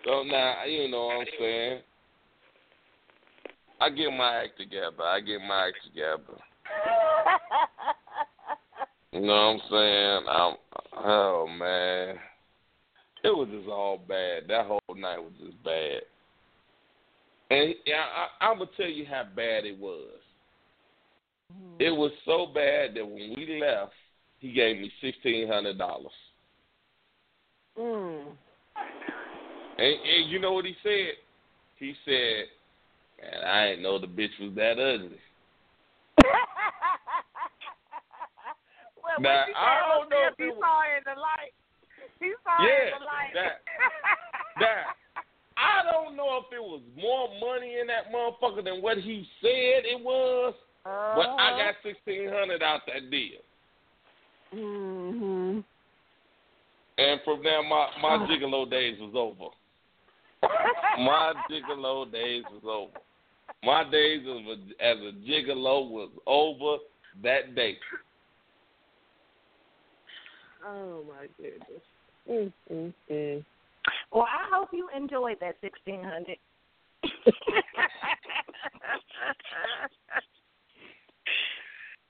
So now you know what I'm saying. I get my act together. You know what I'm saying? Oh man, it was just all bad. That whole night was just bad. And I'm gonna tell you how bad it was. It was so bad that when we left, he gave me $1,600. And you know what he said? He said, man, I didn't know the bitch was that ugly. Well, now, I don't know if he saw in the light. He saw in the light. That. I don't know if it was more money in that motherfucker than what he said it was. But I got $1,600 out that deal. Mm-hmm. And from there, my gigolo days was over. My days as a gigolo was over that day. Oh, my goodness. Mm-hmm. Well, I hope you enjoyed that $1,600.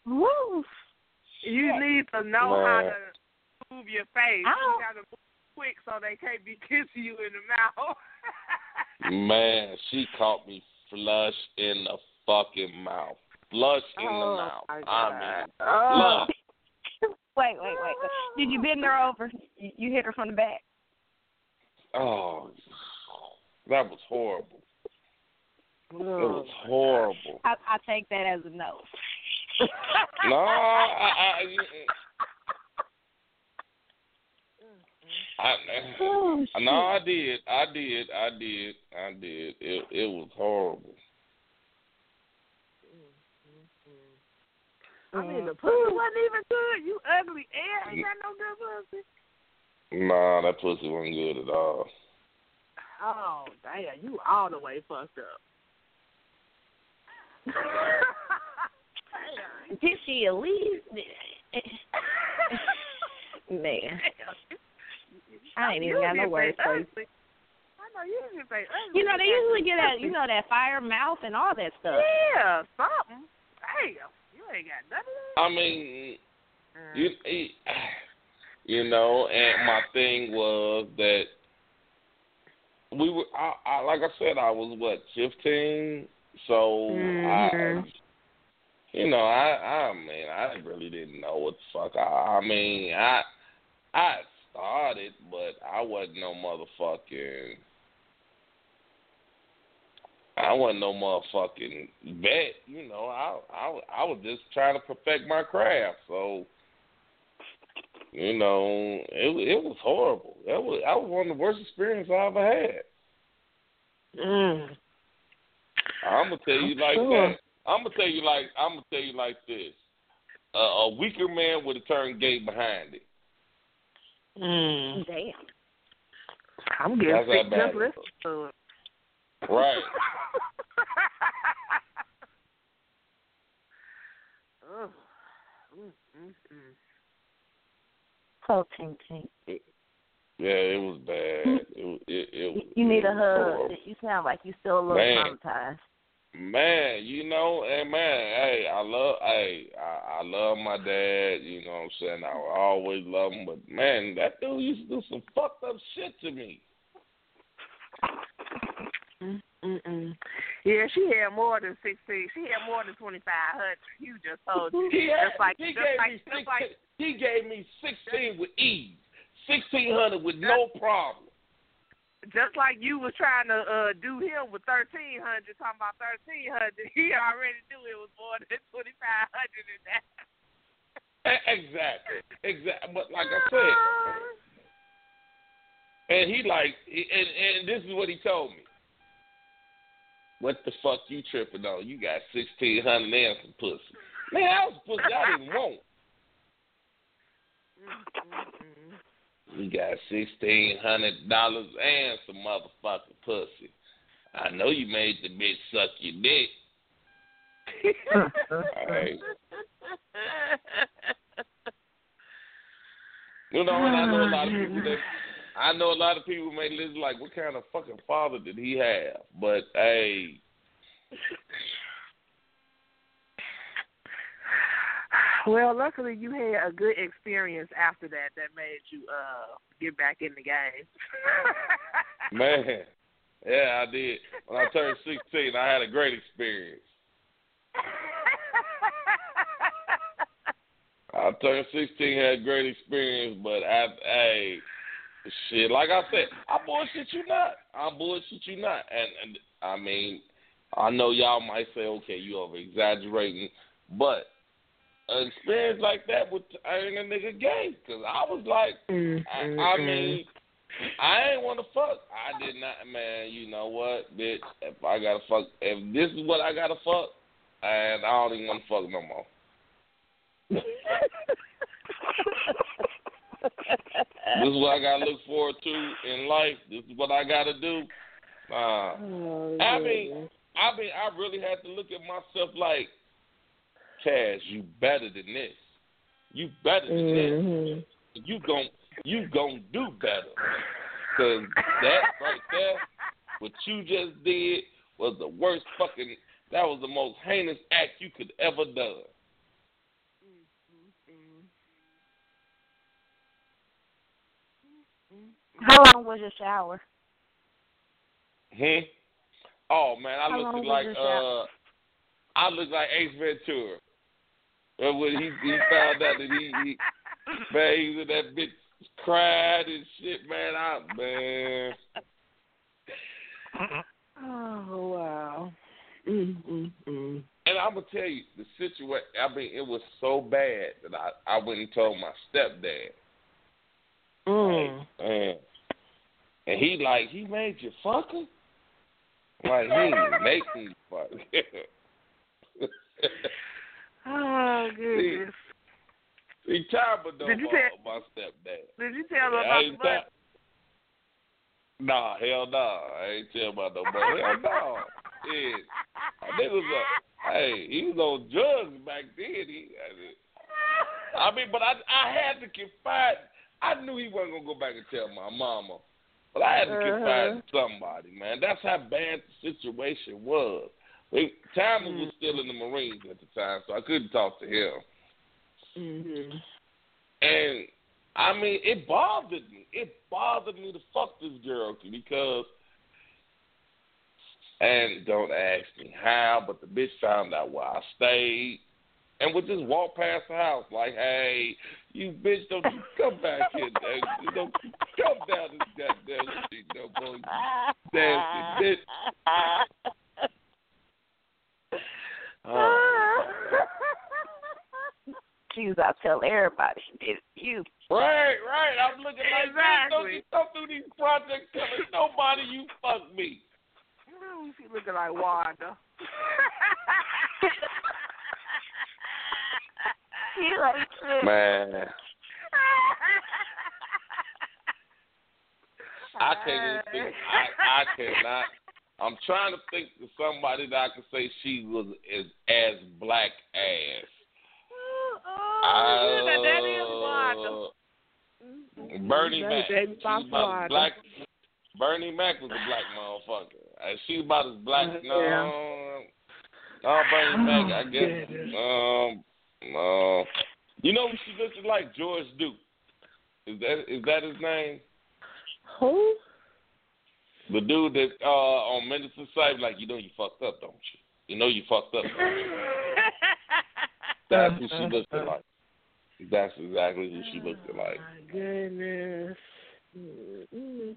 Woo. You need to know how to move your face. You got to move quick so they can't be kissing you in the mouth. Man, she caught me flush in the fucking mouth. Flush in the mouth. I mean, flush. Wait. Did you bend her over? You hit her from the back? Oh, that was horrible. It was horrible. I take that as a no. No, I did. It was horrible. I mean, the pussy wasn't even good. You ugly ass. Ain't got no good pussy. Nah, that pussy wasn't good at all. Oh, damn. You all the way fucked up. Did she at least? Man, I ain't even got no words for you. I know you didn't say ugly. You know they usually get that, you know, that fire mouth and all that stuff. Yeah, something. Hey, you ain't got nothing. I mean, you know, and my thing was that we were. I like I said, I was 15, so you know, I mean, I really didn't know what the fuck. I started, but I wasn't no motherfucking vet. You know, I was just trying to perfect my craft. So, you know, it was horrible. That was one of the worst experiences I ever had. I'm gonna tell you like this. A weaker man would have turned gay behind it. Damn. I'm getting sick just listening to it. Right. Oh, Tink. Yeah, it was bad. You need a hug. Horrible. You sound like you still a little traumatized. Man, you know, and I love my dad, you know what I'm saying? I will always love him, but man, that dude used to do some fucked up shit to me. Yeah, she had more than 16. She had more than 2,500. You just told me. Yeah, he gave me 16 with ease, 1,600 with no problem. Just like you was trying to do him with 1,300, talking about 1,300. He already knew it was more than 2,500 in that. Exactly. But like I said, and he like, and this is what he told me. What the fuck you tripping on? You got 1,600 and some pussy. Man, I was pussy I didn't want. We got $1,600 and some motherfucking pussy. I know you made the bitch suck your dick. All right. You know, and I know a lot of people may listen like, what kind of fucking father did he have? But hey, well, luckily you had a good experience after that that made you get back in the game. Man, yeah, I did. When I turned 16, I had a great experience. I turned 16, had a great experience, but I shit, like I said, I bullshit you not. And I mean, I know y'all might say, okay, you over-exaggerating, but an experience like that would earn a nigga gay, because I was like, I mean, I ain't want to fuck. I did not, man, you know what, bitch, if I got to fuck, if this is what I got to fuck, and I don't even want to fuck no more. This is what I got to look forward to in life. This is what I got to do. I mean, I really had to look at myself like, Cass, you better than this. You better than this. You gon' do better. Because that right there, what you just did, was the worst fucking, that was the most heinous act you could ever done. How long was your shower? Oh, man, I looked like Ace Ventura. When he found out that he was in that bitch cried and shit, man. Oh, wow. And I'm going to tell you, the situation, I mean, it was so bad that I went and told my stepdad. Like, and he made you fuck him? Like, he didn't make me fuck him. Oh, goodness. He terrible though, my stepdad. Did you tell him about the money? Nah, hell no. Nah. I ain't tell him about no money. Hell no. Yeah. He was on drugs back then. But I had to confide. I knew he wasn't going to go back and tell my mama. But I had to confide in somebody, man. That's how bad the situation was. Time was still in the Marines at the time, so I couldn't talk to him. And, I mean, it bothered me. It bothered me to fuck this girl because, and don't ask me how, but the bitch found out where I stayed. And would just walk past the house like, hey, you bitch, don't you come back here. Don't you come down this goddamn street. Don't go dancing, bitch. Jeez, I'll tell everybody she did it to you. Right. I'm looking like that. Don't do these projects telling nobody you fuck me. She looking like Wanda. Man, I can't even think. I cannot. I'm trying to think of somebody that I could say she was as black as. Bernie Mac. Bernie Mac was a black motherfucker. She was about as black. Bernie Mac. I guess. Goodness. You know who she looks like? George Duke. Is that his name? Who? The dude that on Mendelsohn's site, like, you know you fucked up, don't you? You know you fucked up, don't you? That's who she looked like. That's exactly who she looked like. Oh, my goodness. Mm-hmm.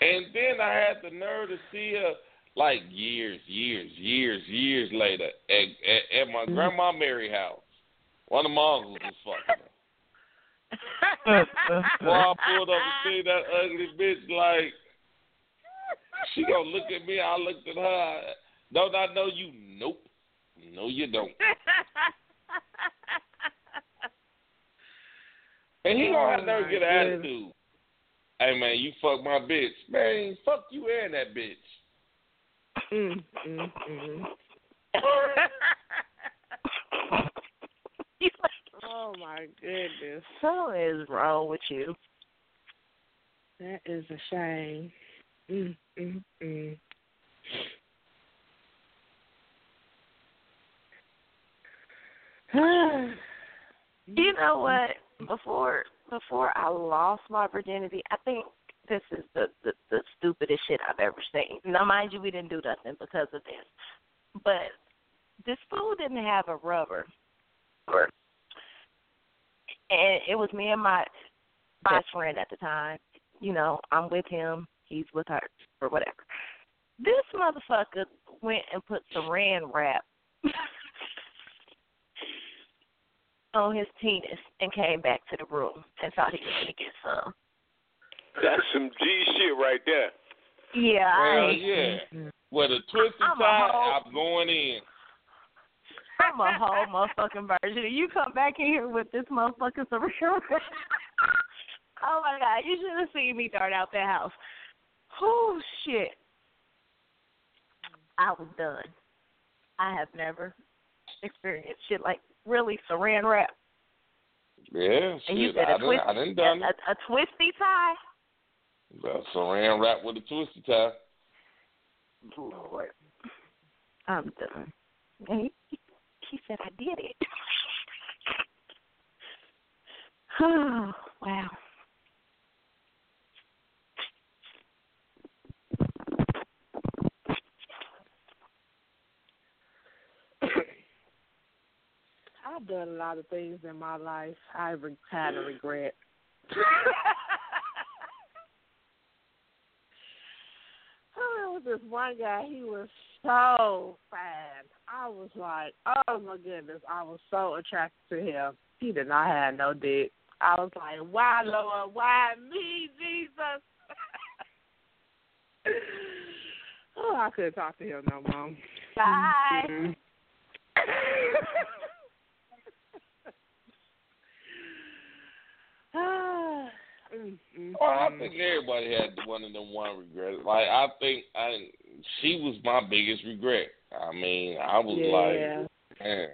And then I had the nerve to see her, like, years later at my Grandma Mary's house. One of my uncles was fucking her. Well, I pulled up and seen that ugly bitch, like, she gonna look at me. I looked at her. Don't I know you? Nope. No, you don't. And he gonna have to get an attitude. Hey, man, you fuck my bitch. Man, fuck you and that bitch. Oh, my goodness. What is wrong with you? That is a shame. You know what? Before I lost my virginity, I think this is the stupidest shit I've ever seen. Now, mind you, we didn't do nothing because of this. But this fool didn't have a rubber. Sure. And it was me and my best friend at the time. You know, I'm with him, he's with her, or whatever. This motherfucker went and put saran wrap on his penis and came back to the room and thought he was going to get some. That's some G shit right there. Yeah. Hell yeah. With a twist of tie, I'm going in. I'm a whole motherfucking virgin. You come back in here with this motherfucking surreal. Oh, my God. You should have seen me dart out that house. Oh, shit. I was done. I have never experienced shit like really saran wrap. Yeah, shit. And you said a twisty tie? Well, saran wrap with a twisty tie. Lord. I'm done. And he said, I did it. Oh, wow. I've done a lot of things in my life I've had a regret. Oh, it was this one guy. He was so fine. I was like, oh, my goodness. I was so attracted to him. He did not have no dick. I was like, why, Lord? Why me, Jesus? Oh, I couldn't talk to him no more. Bye. Mm-hmm. Well, I think everybody had one of them one regret. Like, I think she was my biggest regret. I mean, I was like, man,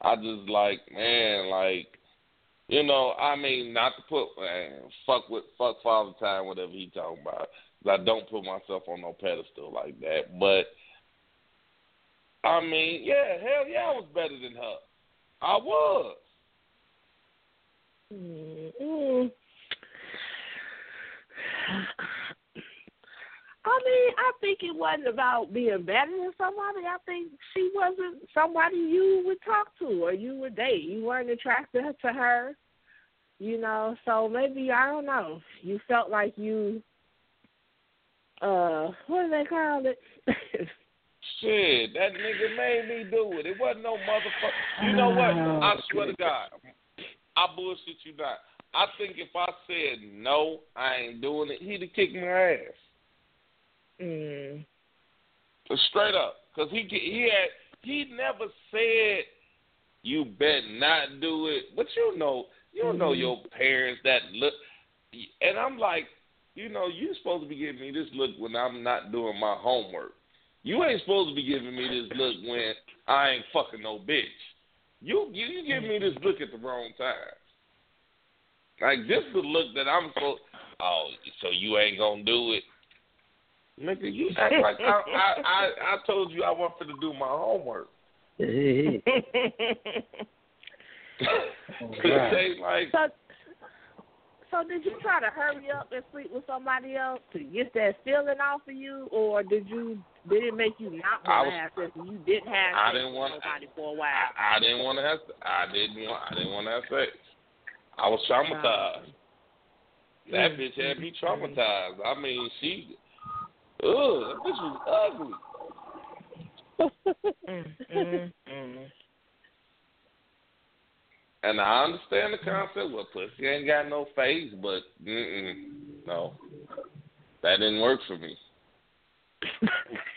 I just like, man, like, you know, I mean, not to put, man, fuck Father Time, whatever he talking about. I don't put myself on no pedestal like that. But, I mean, yeah, hell yeah, I was better than her. I was. Mm-hmm. I mean, I think it wasn't about being better than somebody. I think she wasn't somebody you would talk to or you would date. You weren't attracted to her, you know. So maybe, I don't know, you felt like you, what do they call it? Shit, that nigga made me do it. It wasn't no motherfucker. You know what? I swear to God, I bullshit you not. I think if I said no, I ain't doing it, he'd have kicked my ass. Straight up. Because he never said, you better not do it. But you know your parents that look. And I'm like, you know, you're supposed to be giving me this look when I'm not doing my homework. You ain't supposed to be giving me this look when I ain't fucking no bitch. You give me this look at the wrong time. Like, this is the look that I'm supposed. Oh, so you ain't gonna do it, nigga? You act like I told you I wanted to do my homework. They like. So, So did you try to hurry up and sleep with somebody else to get that feeling off of you, or did it make you not relax if you didn't have somebody for a while? I didn't want to have sex. I was traumatized. That bitch had me traumatized. I mean, that bitch was ugly. And I understand the concept. Well, pussy ain't got no face, but no, that didn't work for me.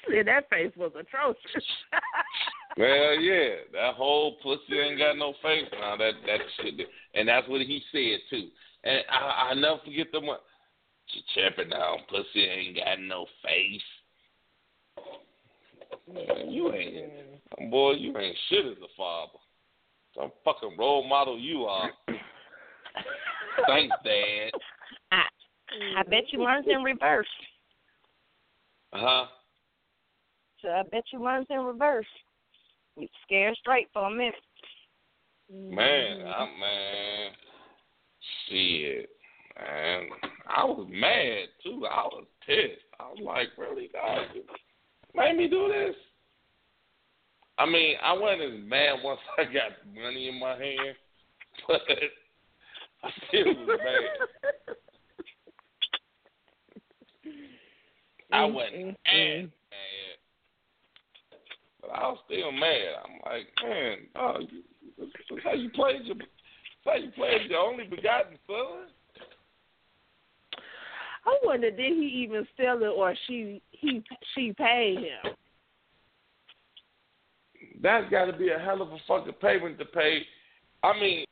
See, that face was atrocious. Well, yeah, that whole pussy ain't got no face. Now that shit, and that's what he said too. And I never forget the one. Chapping down, pussy ain't got no face. Man, you ain't shit as a father. Some fucking role model you are. Thanks, Dad. I bet you learned in reverse. Uh-huh. So I bet you learned in reverse. You scared straight for a minute. Man. Shit. Man. I was mad, too. I was pissed. I was like, really, God, you made me do this? I mean, I wasn't as mad once I got money in my hand, but I still was mad. I wasn't as mad, but I was still mad. I'm like, man, oh, that's how you played your, only begotten son. I wonder, did he even steal it, or she paid him? That's got to be a hell of a fucking payment to pay. I mean,